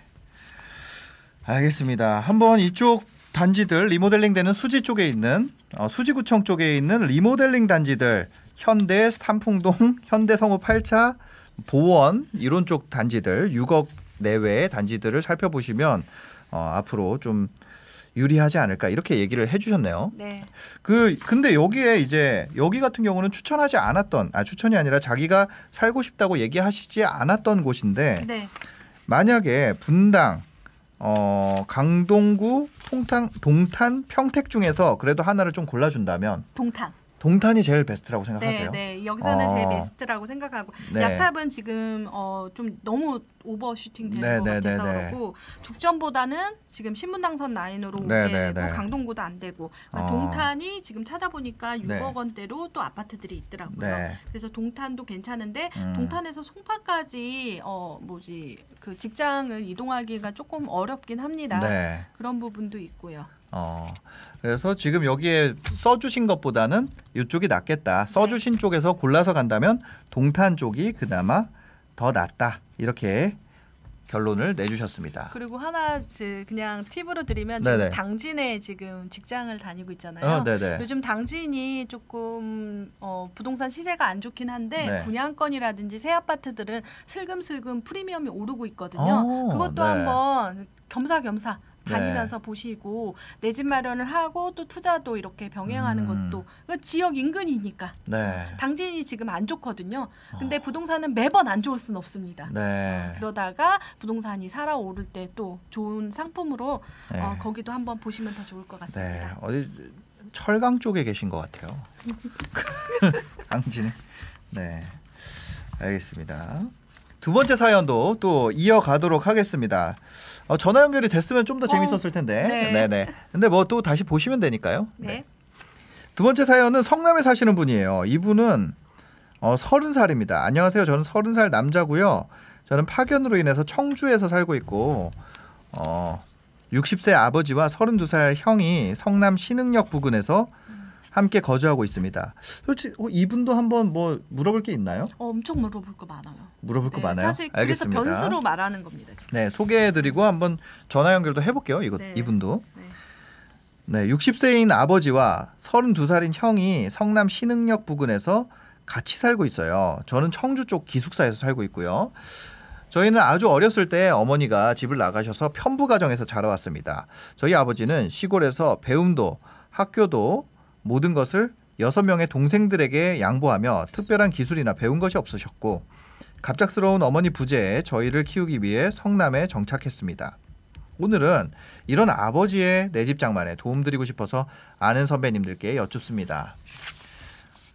알겠습니다. 한번 이쪽 단지들 리모델링 되는 수지 쪽에 있는 수지구청 쪽에 있는 리모델링 단지들 현대 삼풍동, 현대 성호 8차 보원 이런 쪽 단지들 6억 내외의 단지들을 살펴보시면 앞으로 좀 유리하지 않을까 이렇게 얘기를 해주셨네요. 네. 근데 여기에 이제 여기 같은 경우는 추천하지 않았던 추천이 아니라 자기가 살고 싶다고 얘기하시지 않았던 곳인데 네. 만약에 분당, 강동구, 동탄, 평택 중에서 그래도 하나를 좀 골라준다면 동탄. 동탄이 제일 베스트라고 생각하세요? 네, 네. 여기서는 제일 베스트라고 생각하고 네. 야탑은 지금 좀 너무 오버슈팅 되는 네, 것 네, 같아서 네, 그러고 죽전보다는 지금 신분당선 라인으로 오게 네, 되고 네. 강동구도 안 되고 그러니까 동탄이 지금 찾아보니까 6억 원대로 또 아파트들이 있더라고요. 네. 그래서 동탄도 괜찮은데 동탄에서 송파까지 그 직장을 이동하기가 조금 어렵긴 합니다. 네. 그런 부분도 있고요. 그래서 지금 여기에 써주신 것보다는 이쪽이 낫겠다. 써주신 쪽에서 골라서 간다면 동탄 쪽이 그나마 더 낫다. 이렇게 결론을 내주셨습니다. 그리고 하나 그냥 팁으로 드리면 지금 당진에 지금 직장을 다니고 있잖아요. 요즘 당진이 조금 부동산 시세가 안 좋긴 한데 네. 분양권이라든지 새 아파트들은 슬금슬금 프리미엄이 오르고 있거든요. 그것도 네. 한번 겸사겸사 다니면서 네. 보시고 내 집 마련을 하고 또 투자도 이렇게 병행하는 것도 지역 인근이니까 네. 당진이 지금 안 좋거든요. 근데 부동산은 매번 안 좋을 순 없습니다. 네. 그러다가 부동산이 살아오를 때 또 좋은 상품으로 네. 거기도 한번 보시면 더 좋을 것 같습니다. 네. 어디 철강 쪽에 계신 것 같아요. 당진에. 네, 알겠습니다. 두 번째 사연도 또 이어가도록 하겠습니다. 전화 연결이 됐으면 좀 더 재밌었을 텐데. 네. 네네. 근데 뭐 또 다시 보시면 되니까요. 네. 네. 두 번째 사연은 성남에 사시는 분이에요. 이분은 30살입니다. 안녕하세요. 저는 30살 남자고요. 저는 파견으로 인해서 청주에서 살고 있고 60세 아버지와 32살 형이 성남 신흥역 부근에서 함께 거주하고 있습니다. 솔직히 이분도 한번 뭐 물어볼 게 있나요? 엄청 물어볼 거 많아요. 물어볼 거 네, 많아요? 사실 그래서 알겠습니다. 변수로 말하는 겁니다. 지금. 네, 소개해드리고 한번 전화 연결도 해볼게요. 네. 이분도. 네, 60세인 아버지와 32살인 형이 성남 신흥역 부근에서 같이 살고 있어요. 저는 청주 쪽 기숙사에서 살고 있고요. 저희는 아주 어렸을 때 어머니가 집을 나가셔서 편부 가정에서 자라왔습니다. 저희 아버지는 시골에서 배움도 학교도 모든 것을 6명의 동생들에게 양보하며 특별한 기술이나 배운 것이 없으셨고 갑작스러운 어머니 부재에 저희를 키우기 위해 성남에 정착했습니다. 오늘은 이런 아버지의 내 집 장만에 도움드리고 싶어서 아는 선배님들께 여쭙습니다.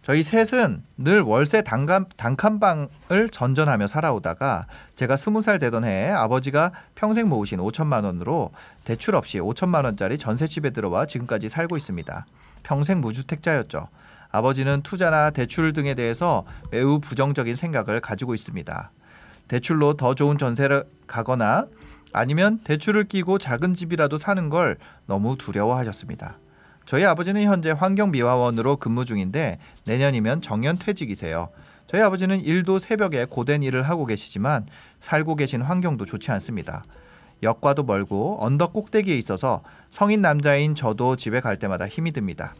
저희 셋은 늘 월세 단칸방을 전전하며 살아오다가 제가 20살 되던 해에 아버지가 평생 모으신 5,000만 원으로 대출 없이 5,000만 원짜리 전셋집에 들어와 지금까지 살고 있습니다. 평생 무주택자였죠. 아버지는 투자나 대출 등에 대해서 매우 부정적인 생각을 가지고 있습니다. 대출로 더 좋은 전세를 가거나 아니면 대출을 끼고 작은 집이라도 사는 걸 너무 두려워하셨습니다. 저희 아버지는 현재 환경미화원으로 근무 중인데 내년이면 정년퇴직이세요. 저희 아버지는 일도 새벽에 고된 일을 하고 계시지만 살고 계신 환경도 좋지 않습니다. 역과도 멀고 언덕 꼭대기에 있어서 성인 남자인 저도 집에 갈 때마다 힘이 듭니다.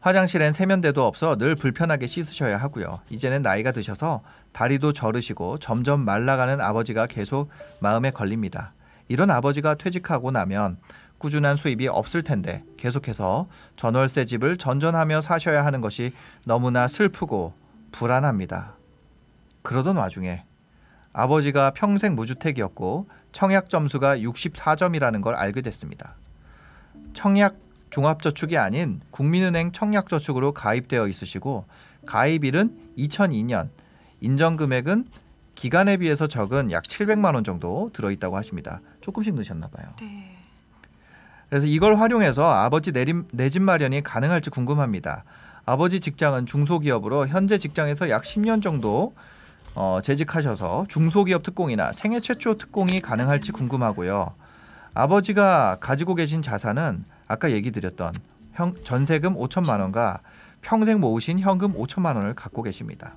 화장실엔 세면대도 없어 늘 불편하게 씻으셔야 하고요. 이제는 나이가 드셔서 다리도 저르시고 점점 말라가는 아버지가 계속 마음에 걸립니다. 이런 아버지가 퇴직하고 나면 꾸준한 수입이 없을 텐데 계속해서 전월세 집을 전전하며 사셔야 하는 것이 너무나 슬프고 불안합니다. 그러던 와중에 아버지가 평생 무주택이었고 청약 점수가 64점이라는 걸 알게 됐습니다. 청약 종합저축이 아닌 국민은행 청약저축으로 가입되어 있으시고 가입일은 2002년, 인정금액은 기간에 비해서 적은 약 700만 원 정도 들어있다고 하십니다. 조금씩 넣으셨나 봐요. 네. 그래서 이걸 활용해서 아버지 내 집 마련이 가능할지 궁금합니다. 아버지 직장은 중소기업으로 현재 직장에서 약 10년 정도 재직하셔서 중소기업 특공이나 생애 최초 특공이 가능할지 궁금하고요. 아버지가 가지고 계신 자산은 아까 얘기 드렸던 전세금 5천만 원과 평생 모으신 현금 5천만 원을 갖고 계십니다.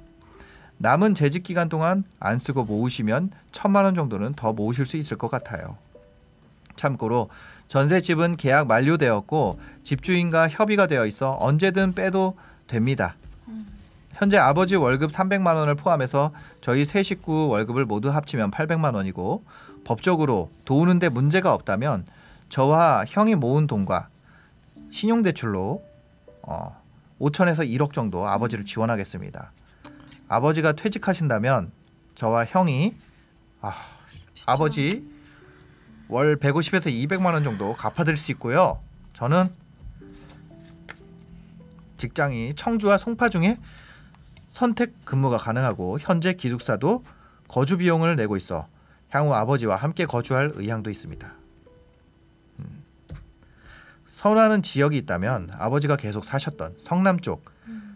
남은 재직 기간 동안 안 쓰고 모으시면 1,000만 원 정도는 더 모으실 수 있을 것 같아요. 참고로 전세집은 계약 만료되었고 집주인과 협의가 되어 있어 언제든 빼도 됩니다. 현재 아버지 월급 300만 원을 포함해서 저희 세 식구 월급을 모두 합치면 800만 원이고 법적으로 도우는데 문제가 없다면 저와 형이 모은 돈과 신용대출로 5천에서 1억 정도 아버지를 지원하겠습니다. 아버지가 퇴직하신다면 저와 형이 아버지 월 150에서 200만 원 정도 갚아드릴 수 있고요. 저는 직장이 청주와 송파 중에 선택 근무가 가능하고 현재 기숙사도 거주 비용을 내고 있어 향후 아버지와 함께 거주할 의향도 있습니다. 선호하는 지역이 있다면 아버지가 계속 사셨던 성남 쪽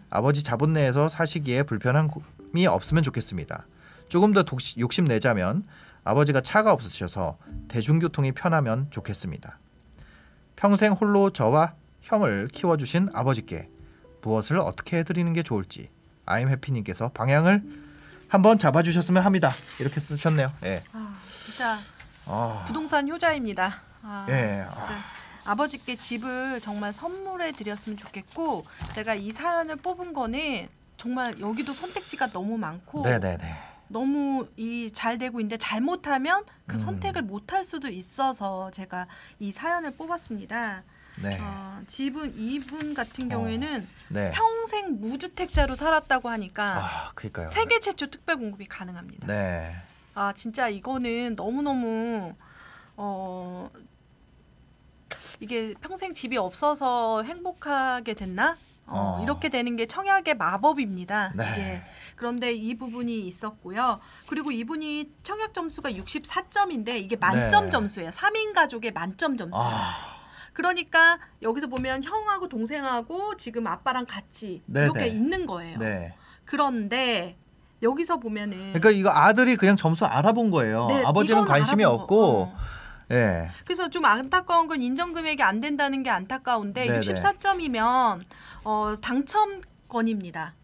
아버지 자본 내에서 사시기에 불편함이 없으면 좋겠습니다. 조금 더 욕심내자면 아버지가 차가 없으셔서 대중교통이 편하면 좋겠습니다. 평생 홀로 저와 형을 키워주신 아버지께 무엇을 어떻게 해드리는 게 좋을지 아임해피님께서 방향을 한번 잡아주셨으면 합니다. 이렇게 쓰셨네요. 예. 아, 진짜 부동산 효자입니다. 예, 진짜. 아버지께 집을 정말 선물해 드렸으면 좋겠고 제가 이 사연을 뽑은 거는 정말 여기도 선택지가 너무 많고 너무 이 잘 되고 있는데 잘못하면 그 선택을 못할 수도 있어서 제가 이 사연을 뽑았습니다. 네. 집은 이분 같은 경우에는 평생 무주택자로 살았다고 하니까 그러니까요. 세계 최초 특별 공급이 가능합니다. 네. 아 진짜 이거는 너무너무 이게 평생 집이 없어서 행복하게 됐나? 이렇게 되는 게 청약의 마법입니다. 네. 이게. 그런데 이 부분이 있었고요. 그리고 이분이 청약 점수가 64점인데 이게 만점 점수예요. 3인 가족의 만점 점수예요. 그러니까 여기서 보면 형하고 동생하고 지금 아빠랑 같이 이렇게 있는 거예요. 그런데 여기서 보면은 그러니까 이거 아들이 그냥 점수 알아본 거예요. 아버지는 관심이 없고 네. 그래서 좀 안타까운 건 인정금액이 안 된다는 게 안타까운데 64점이면 당첨권입니다.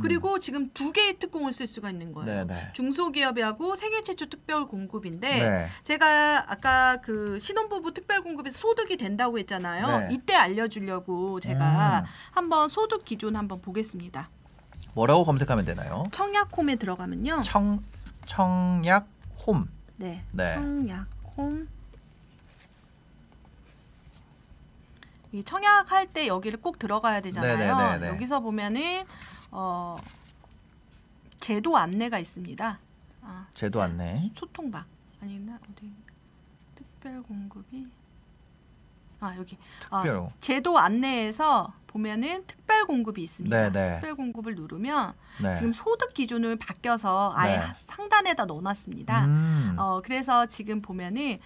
그리고 지금 2개의 특공을 쓸 수가 있는 거예요. 중소기업이하고 생애 최초 특별 공급인데 제가 아까 그 신혼부부 특별 공급에서 소득이 된다고 했잖아요. 이때 알려주려고 제가 한번 소득 기준 한번 보겠습니다. 뭐라고 검색하면 되나요? 청약홈에 들어가면요. 청약홈. 네. 청약홈. 이 청약할 때 여기를 꼭 들어가야 되잖아요. 여기서 보면은 제도 안내가 있습니다. 제도 안내. 소통방 아니나 어디 특별 공급이 여기 제도 안내에서 보면은 특별 공급이 있습니다. 특별 공급을 누르면 지금 소득 기준을 바뀌어서 아예 상단에다 넣어놨습니다. 그래서 지금 보면은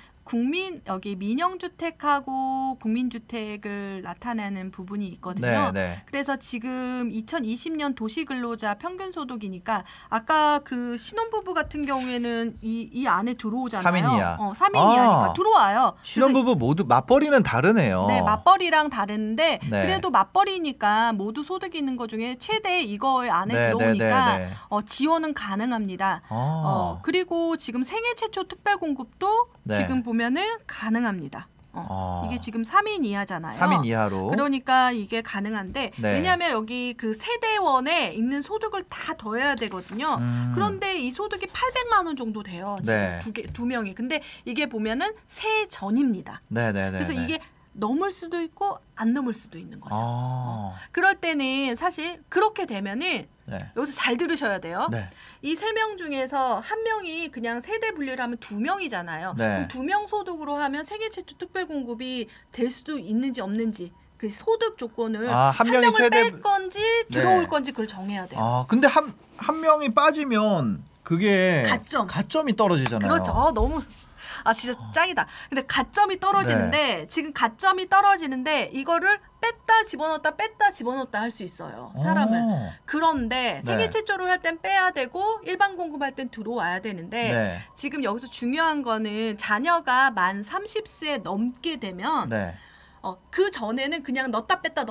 여기 민영주택하고 국민주택을 나타내는 부분이 있거든요. 그래서 지금 2020년 도시근로자 평균소득이니까 아까 그 신혼부부 같은 경우에는 이 안에 들어오잖아요. 3인 이하. 3인 이하니까 들어와요. 신혼부부 모두 맞벌이는 다르네요. 네. 맞벌이랑 다른데 그래도 맞벌이니까 모두 소득이 있는 것 중에 최대 이거 안에 들어오니까 지원은 가능합니다. 그리고 지금 생애 최초 특별공급도 지금 보면은 가능합니다. 이게 지금 3인 이하잖아요. 3인 이하로. 그러니까 이게 가능한데 네. 왜냐하면 여기 그 세대원에 있는 소득을 다 더해야 되거든요. 그런데 이 소득이 800만 원 정도 돼요. 지금 네. 두 명이. 근데 이게 보면은 세전입니다. 네네네. 그래서 이게 넘을 수도 있고 안 넘을 수도 있는 거죠. 그럴 때는 사실 그렇게 되면은 네. 여기서 잘 들으셔야 돼요. 네. 이 세 명 중에서 한 명이 그냥 세대 분리를 하면 두 명이잖아요. 네. 두 명 소득으로 하면 세계 최초 특별 공급이 될 수도 있는지 없는지 그 소득 조건을 한 명을 뺄 건지 들어올 네. 건지 그걸 정해야 돼요. 근데 한 명이 빠지면 그게 가점이 떨어지잖아요. 그렇죠. 너무 진짜 짱이다. 근데 가점이 떨어지는데 네. 지금 가점이 떨어지는데 이거를 뺐다 집어넣었다 뺐다 집어넣었다 할 수 있어요. 사람을. 그런데 네. 세계 최초로 할 땐 빼야 되고 일반 공급할 땐 들어와야 되는데 네. 지금 여기서 중요한 거는 자녀가 만 30세 넘게 되면 네. 그 전에는 그냥 넣었다 뺐다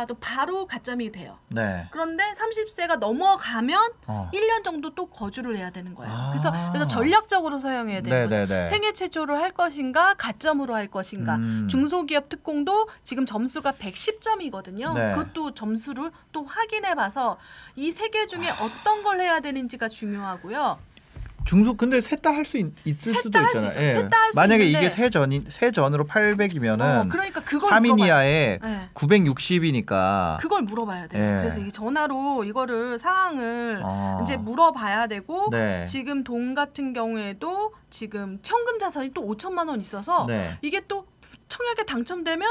해도 바로 가점이 돼요. 네. 그런데 30세가 넘어가면 1년 정도 또 거주를 해야 되는 거예요. 그래서 전략적으로 사용해야 되는 거죠. 생애 최초로 할 것인가 가점으로 할 것인가. 중소기업 특공도 지금 점수가 110점이거든요. 네. 그것도 점수를 또 확인해봐서 이 세 개 중에 어떤 걸 해야 되는지가 중요하고요. 근데 셋 다 할 수 있을 수도 있잖아요. 예. 만약에 이게 세전으로 800이면은 그러니까 3인 이하에 네. 960이니까 그걸 물어봐야 돼요. 예. 그래서 이 전화로 이거를 상황을 이제 물어봐야 되고 네. 지금 돈 같은 경우에도 지금 현금 자산이 또 5천만 원 있어서 네. 이게 또 청약에 당첨되면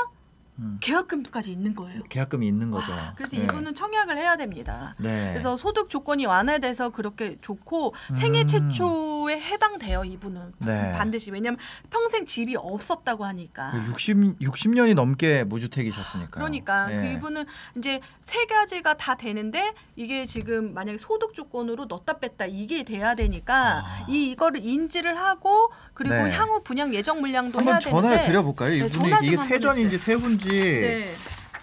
계약금까지 있는 거예요. 계약금이 있는 거죠. 그래서 네. 이분은 청약을 해야 됩니다. 네. 그래서 소득 조건이 완화돼서 그렇게 좋고 생애 최초에 해당돼요. 이분은 네. 반드시. 왜냐하면 평생 집이 없었다고 하니까. 60년이 넘게 무주택이셨으니까요. 그러니까 네. 그 이분은 이제 세 가지가 다 되는데 이게 지금 만약에 소득 조건으로 넣었다 뺐다 이게 돼야 되니까 이거를 인지를 하고 그리고 네. 향후 분양 예정 물량도 해야 되는데. 한번 전화를 드려볼까요? 이분이 이게 세전인지 세후인지. 네.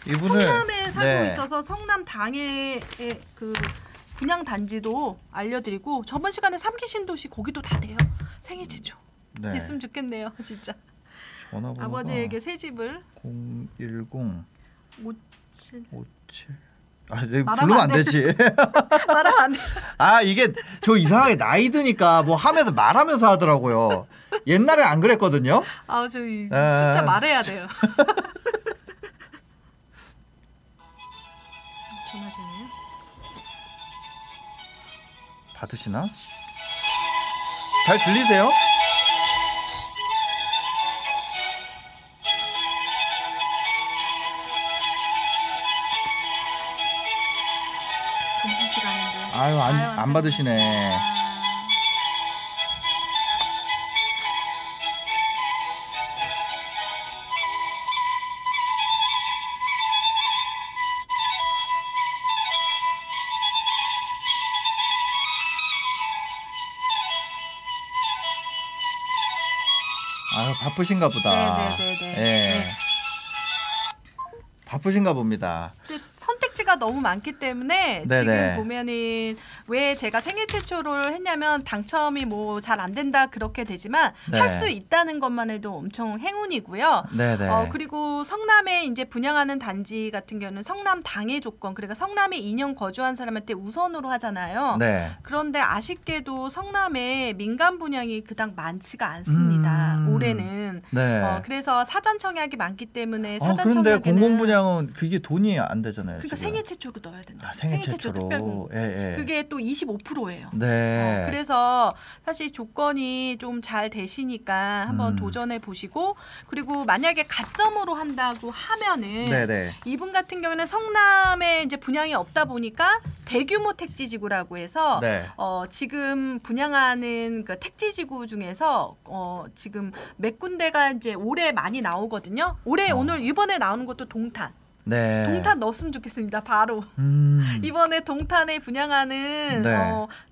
이분을 성남에 살고 네. 있어서 성남 당해의 그 분양 단지도 알려드리고 저번 시간에 삼기 신도시 거기도 다 돼요. 생애 최초 네. 됐으면 좋겠네요, 진짜. 아버지에게 새 집을 010 57 57. 네, 부르면 안 되지. 말하면 안 돼. 이게 저 이상하게 나이 드니까 뭐 하면서 말하면서 하더라고요. 옛날에 안 그랬거든요. 저 진짜 말해야 돼요. 전화되네요. 받으시나? 잘 들리세요? 점심시간인데. 안 받으시네. 바쁘신가 보다. 네네네. 네. 바쁘신가 봅니다. 선택지가 너무 많기 때문에 네네. 지금 보면은 왜 제가 생애 최초를 했냐면 당첨이 뭐 잘 안 된다 그렇게 되지만 네. 할 수 있다는 것만 해도 엄청 행운이고요. 네네. 그리고 성남에 이제 분양하는 단지 같은 경우는 성남 당해 조건 그러니까 성남에 2년 거주한 사람한테 우선으로 하잖아요. 네. 그런데 아쉽게도 성남에 민간 분양이 그닥 많지가 않습니다. 올해는. 네. 그래서 사전 청약이 많기 때문에 사전 청약에는 그런데 공공 분양은 그게 돈이 안 되잖아요. 그러니까 지금. 생애 최초로 넣어야 된다. 생애 최초 특별공급. 예. 그게 또 25%예요. 네. 그래서 사실 조건이 좀 잘 되시니까 한번 도전해 보시고 그리고 만약에 가점으로 한다고 하면은 네네. 이분 같은 경우는 성남에 이제 분양이 없다 보니까 대규모 택지지구라고 해서 네. 지금 분양하는 그 택지지구 중에서 지금 몇 군데가 이제 올해 많이 나오거든요. 올해 오늘 이번에 나오는 것도 동탄. 네. 동탄 넣었으면 좋겠습니다. 바로 이번에 동탄에 분양하는 네.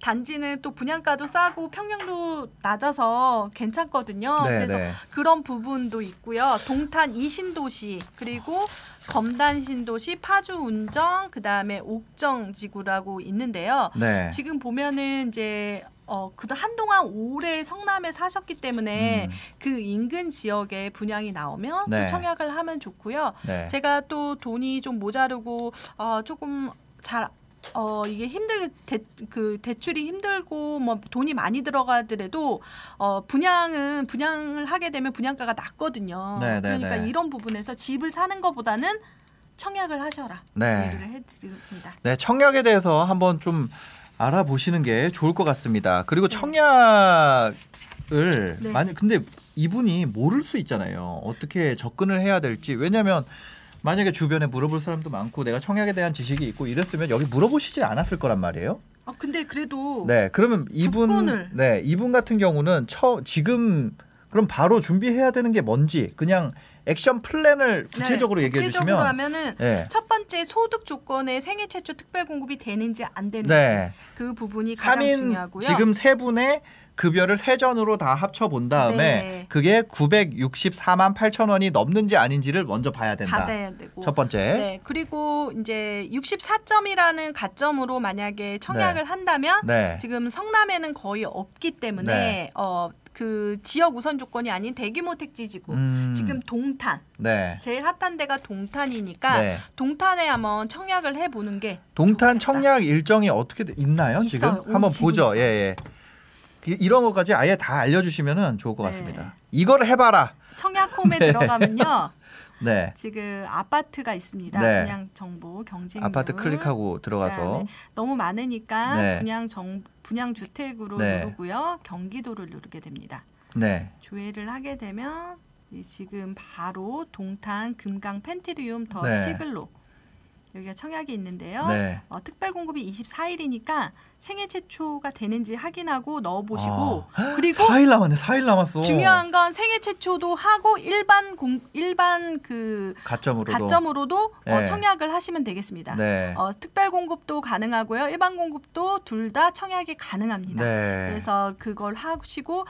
단지는 또 분양가도 싸고 평형도 낮아서 괜찮거든요. 네, 그래서 네. 그런 부분도 있고요. 동탄 2신도시 그리고 검단 신도시, 파주 운정, 그다음에 옥정 지구라고 있는데요. 네. 지금 보면은 이제 그도 한동안 오래 성남에 사셨기 때문에 그 인근 지역에 분양이 나오면 네. 청약을 하면 좋고요. 네. 제가 또 돈이 좀 모자르고 조금 잘 이게 대출이 힘들고 뭐 돈이 많이 들어가더라도 분양을 하게 되면 분양가가 낮거든요. 네, 네, 그러니까 네. 이런 부분에서 집을 사는 것보다는 청약을 하셔라. 네. 얘기를 해드립니다. 네, 청약에 대해서 한번 좀 알아보시는 게 좋을 것 같습니다. 그리고 청약을 네. 만약 근데 이분이 모를 수 있잖아요. 어떻게 접근을 해야 될지. 왜냐하면 만약에 주변에 물어볼 사람도 많고 내가 청약에 대한 지식이 있고 이랬으면 여기 물어보시지 않았을 거란 말이에요. 아 근데 그래도 네 그러면 이분 같은 경우는 지금 그럼 바로 준비해야 되는 게 뭔지 그냥. 액션 플랜을 구체적으로 네, 얘기해 주시면 구체적으로 하면은 네. 첫 번째 소득 조건에 생애 최초 특별 공급이 되는지 안 되는지 네. 그 부분이 가장 중요하고요. 지금 세 분의 급여를 세전으로 다 합쳐본 다음에 네. 그게 964만 8,000원이 넘는지 아닌지를 먼저 봐야 된다. 받아야 되고. 첫 번째. 네. 그리고 이제 64점이라는 가점으로 만약에 청약을 네. 한다면 네. 지금 성남에는 거의 없기 때문에 네. 그 지역 우선 조건이 아닌 대규모 택지지구 지금 동탄 네. 제일 핫한 데가 동탄이니까 네. 동탄에 한번 청약을 해보는 게 동탄 좋겠다. 청약 일정이 어떻게 있나요? 있어요. 지금 한번 보죠. 예, 예. 이런 것까지 아예 다 알려주시면 좋을 것 네. 같습니다. 이걸 해봐라. 청약홈에 네. 들어가면요. 네. 지금 아파트가 있습니다. 네. 분양 정보, 경쟁률. 아파트 클릭하고 들어가서. 네. 너무 많으니까 네. 분양 주택으로 네. 누르고요. 경기도를 누르게 됩니다. 네. 조회를 하게 되면 지금 바로 동탄 금강 펜트리움 더 네. 시글로 여기가 청약이 있는데요. 네. 특별 공급이 24일이니까 생애 최초가 되는지 확인하고 넣어보시고 그리고 4일 남았네. 4일 남았어. 중요한 건 생애 최초도 하고 일반 그 가점으로도 네. 청약을 하시면 되겠습니다. 네. 특별 공급도 가능하고요. 일반 공급도 둘 다 청약이 가능합니다. 네. 그래서 그걸 하시고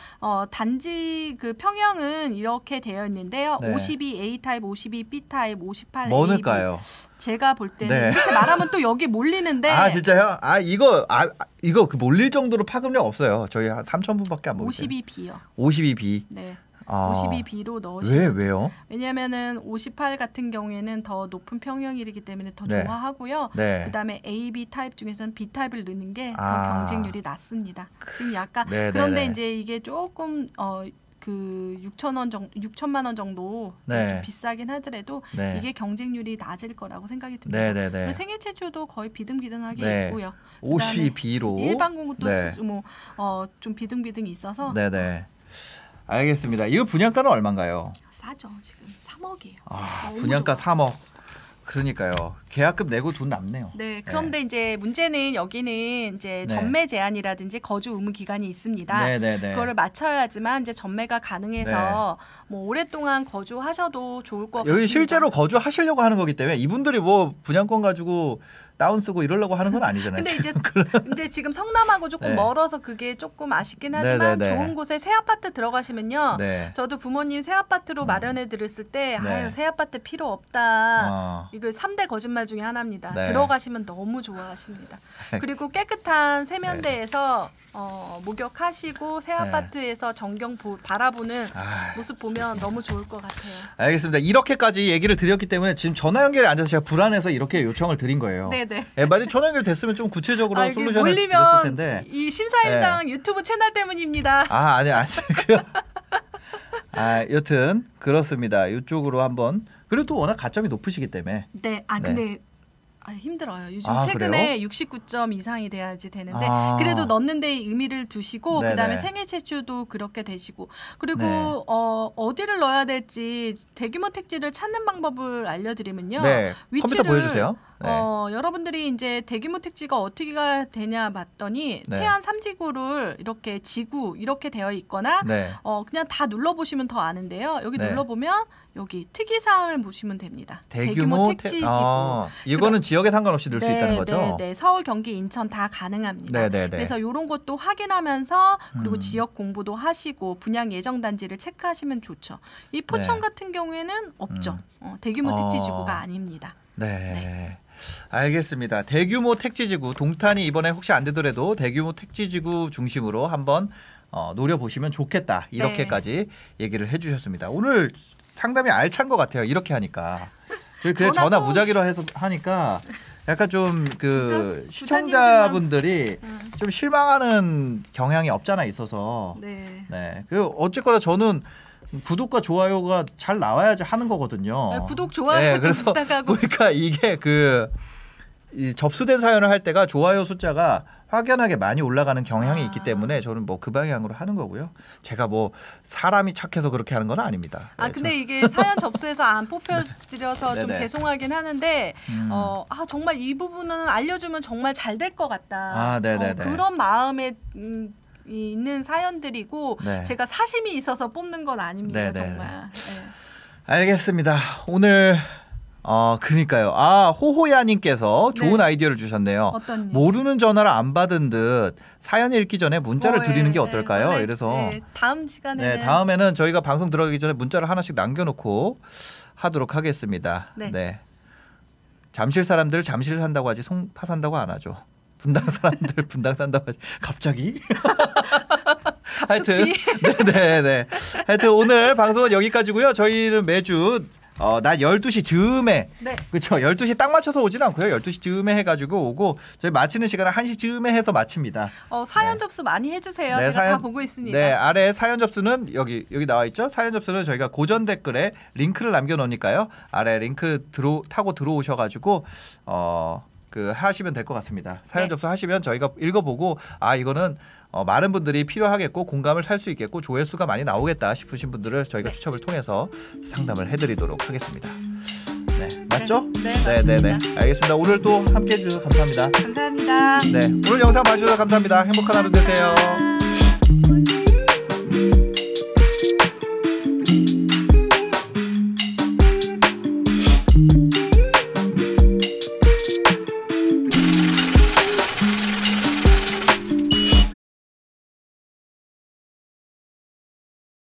단지 그 평형은 이렇게 되어 있는데요. 네. 52A 타입, 52B 타입, 58A. 뭐일까요? 제가 볼 때는 네. 이렇게 말하면 또 여기 몰리는데. 아 진짜요? 이거 그 몰릴 정도로 파급력 없어요. 저희 한 3,000분밖에 안 모르죠. 52B요. 52B. 네. 52B로 넣으시면 왜요? 왜냐면은 58 같은 경우에는 더 높은 평형이기 때문에 더 네. 좋아하고요. 네. 그다음에 A, B 타입 중에서는 B 타입을 넣는 게 더 경쟁률이 낮습니다. 지금 약간 네, 그런데 네, 네. 이제 이게 조금 그 6천만 원 정도 네. 비싸긴 하더라도 네. 이게 경쟁률이 낮을 거라고 생각이 듭니다. 네, 네, 네. 그리고 생애 최초도 거의 비등비등하게 네. 있고요. 52B로 일반 공급도 네. 좀 비등비등이 있어서. 네, 네. 알겠습니다. 이거 분양가는 얼마인가요? 싸죠. 지금 3억이에요. 아, 분양가 좋아. 3억. 그러니까요. 계약금 내고 돈 남네요. 네. 그런데 네. 이제 문제는 여기는 이제 네. 전매 제한이라든지 거주 의무 기간이 있습니다. 네, 네, 네. 그거를 맞춰야지만 이제 전매가 가능해서 네. 뭐 오랫동안 거주하셔도 좋을 것 같아요. 여기 실제로 거주하시려고 하는 거기 때문에 이분들이 뭐 분양권 가지고 다운 쓰고 이러려고 하는 건 아니잖아요. 근데 이제 근데 지금 성남하고 조금 네. 멀어서 그게 조금 아쉽긴 하지만 네, 네, 네. 좋은 곳에 새 아파트 들어가시면요. 네. 저도 부모님 새 아파트로 마련해 드렸을 때 네. 아유 새 아파트 필요 없다. 이거 3대 거짓말 중에 하나입니다. 네. 들어가시면 너무 좋아하십니다. 그리고 깨끗한 세면대에서 네. 목욕하시고 새 아파트에서 네. 전경 바라보는 모습 보면 너무 좋을 것 같아요. 알겠습니다. 이렇게까지 얘기를 드렸기 때문에 지금 전화 연결이 안 돼서 제가 불안해서 이렇게 요청을 드린 거예요. 네. 네. 네, 만약 전화 연결됐으면 좀 구체적으로 솔루션을 올리면 드렸을 텐데. 이 심사임당 네. 유튜브 채널 때문입니다. 아, 아니고요. 아, 여튼 그렇습니다. 이쪽으로 한번. 그래도 워낙 가점이 높으시기 때문에. 네. 아, 근데 네. 힘들어요. 요즘 최근에 그래요? 69점 이상이 돼야지 되는데 그래도 넣는데 의미를 두시고 네네. 그다음에 생애 최초도 그렇게 되시고 그리고 네. 어디를 넣어야 될지 대규모 택지를 찾는 방법을 알려드리면요. 네. 위치를 컴퓨터 보여주세요. 네. 여러분들이 이제 대규모 택지가 어떻게 되냐 봤더니 네. 태안 3지구를 이렇게 지구 이렇게 되어 있거나 네. 그냥 다 눌러보시면 더 아는데요. 여기 네. 눌러보면 여기 특이사항을 보시면 됩니다. 대규모 택지지구. 이거는 지역에 상관없이 넣을 네, 수 있다는 거죠? 네, 네. 서울, 경기, 인천 다 가능합니다. 네, 네, 네. 그래서 이런 것도 확인하면서 그리고 지역 공부도 하시고 분양 예정단지를 체크하시면 좋죠. 이 포천 네. 같은 경우에는 없죠. 대규모 택지지구가 아닙니다. 네. 네. 알겠습니다. 대규모 택지지구, 동탄이 이번에 혹시 안 되더라도 대규모 택지지구 중심으로 한번 노려보시면 좋겠다. 이렇게까지 얘기를 해주셨습니다. 오늘 상담이 알찬 것 같아요. 이렇게 하니까. 저희 그래서 전화 무작위로 해서 하니까 약간 좀 그 시청자분들이 좀 실망하는 경향이 없잖아 있어서. 네. 네. 그 어쨌거나 저는 구독과 좋아요가 잘 나와야지 하는 거거든요. 아, 구독 좋아요 좀 부탁하고. 그러니까 이게 그 이 접수된 사연을 할 때가 좋아요 숫자가 확연하게 많이 올라가는 경향이 있기 때문에 저는 뭐 그 방향으로 하는 거고요. 제가 뭐 사람이 착해서 그렇게 하는 건 아닙니다. 아 네, 근데 이게 사연 접수해서 안 뽑혀드려서 좀 죄송하긴 하는데 정말 이 부분은 알려주면 정말 잘 될 것 같다. 아, 네네네. 그런 마음에 있는 사연들이고 네. 제가 사심이 있어서 뽑는 건 아닙니다. 네네네. 정말. 네. 알겠습니다. 오늘... 그니까요. 아, 호호야님께서 좋은 네. 아이디어를 주셨네요. 어떤 모르는 전화를 안 받은 듯 사연 읽기 전에 문자를 드리는 게 어떨까요? 네, 이래서 네, 다음 시간에 다음에는 저희가 방송 들어가기 전에 문자를 하나씩 남겨놓고 하도록 하겠습니다. 네. 네. 잠실 사람들 잠실 산다고 하지 송파 산다고 안 하죠. 분당 사람들 분당 산다고 하지. 갑자기? 하여튼 네네네. 하여튼 오늘 방송은 여기까지고요. 저희는 매주 낮 12시 즈음에 네. 그렇죠. 12시 딱 맞춰서 오진 않고요. 12시 즈음에 해가지고 오고 저희 마치는 시간은 1시 즈음에 해서 마칩니다. 사연 네. 접수 많이 해주세요. 네, 제가 사연, 다 보고 있습니다. 네, 아래 사연 접수는 여기 나와 있죠. 사연 접수는 저희가 고전 댓글에 링크를 남겨놓으니까요. 아래 링크 타고 들어오셔가지고 그 하시면 될 것 같습니다. 사연 네. 접수하시면 저희가 읽어보고 아 이거는 많은 분들이 필요하겠고 공감을 살 수 있겠고 조회수가 많이 나오겠다 싶으신 분들을 저희가 네. 추첨을 통해서 상담을 해드리도록 하겠습니다. 네, 맞죠? 네네네. 네. 알겠습니다. 오늘 또 함께해 주셔서 감사합니다. 감사합니다. 네, 오늘 영상 봐주셔서 감사합니다. 행복한 하루 되세요.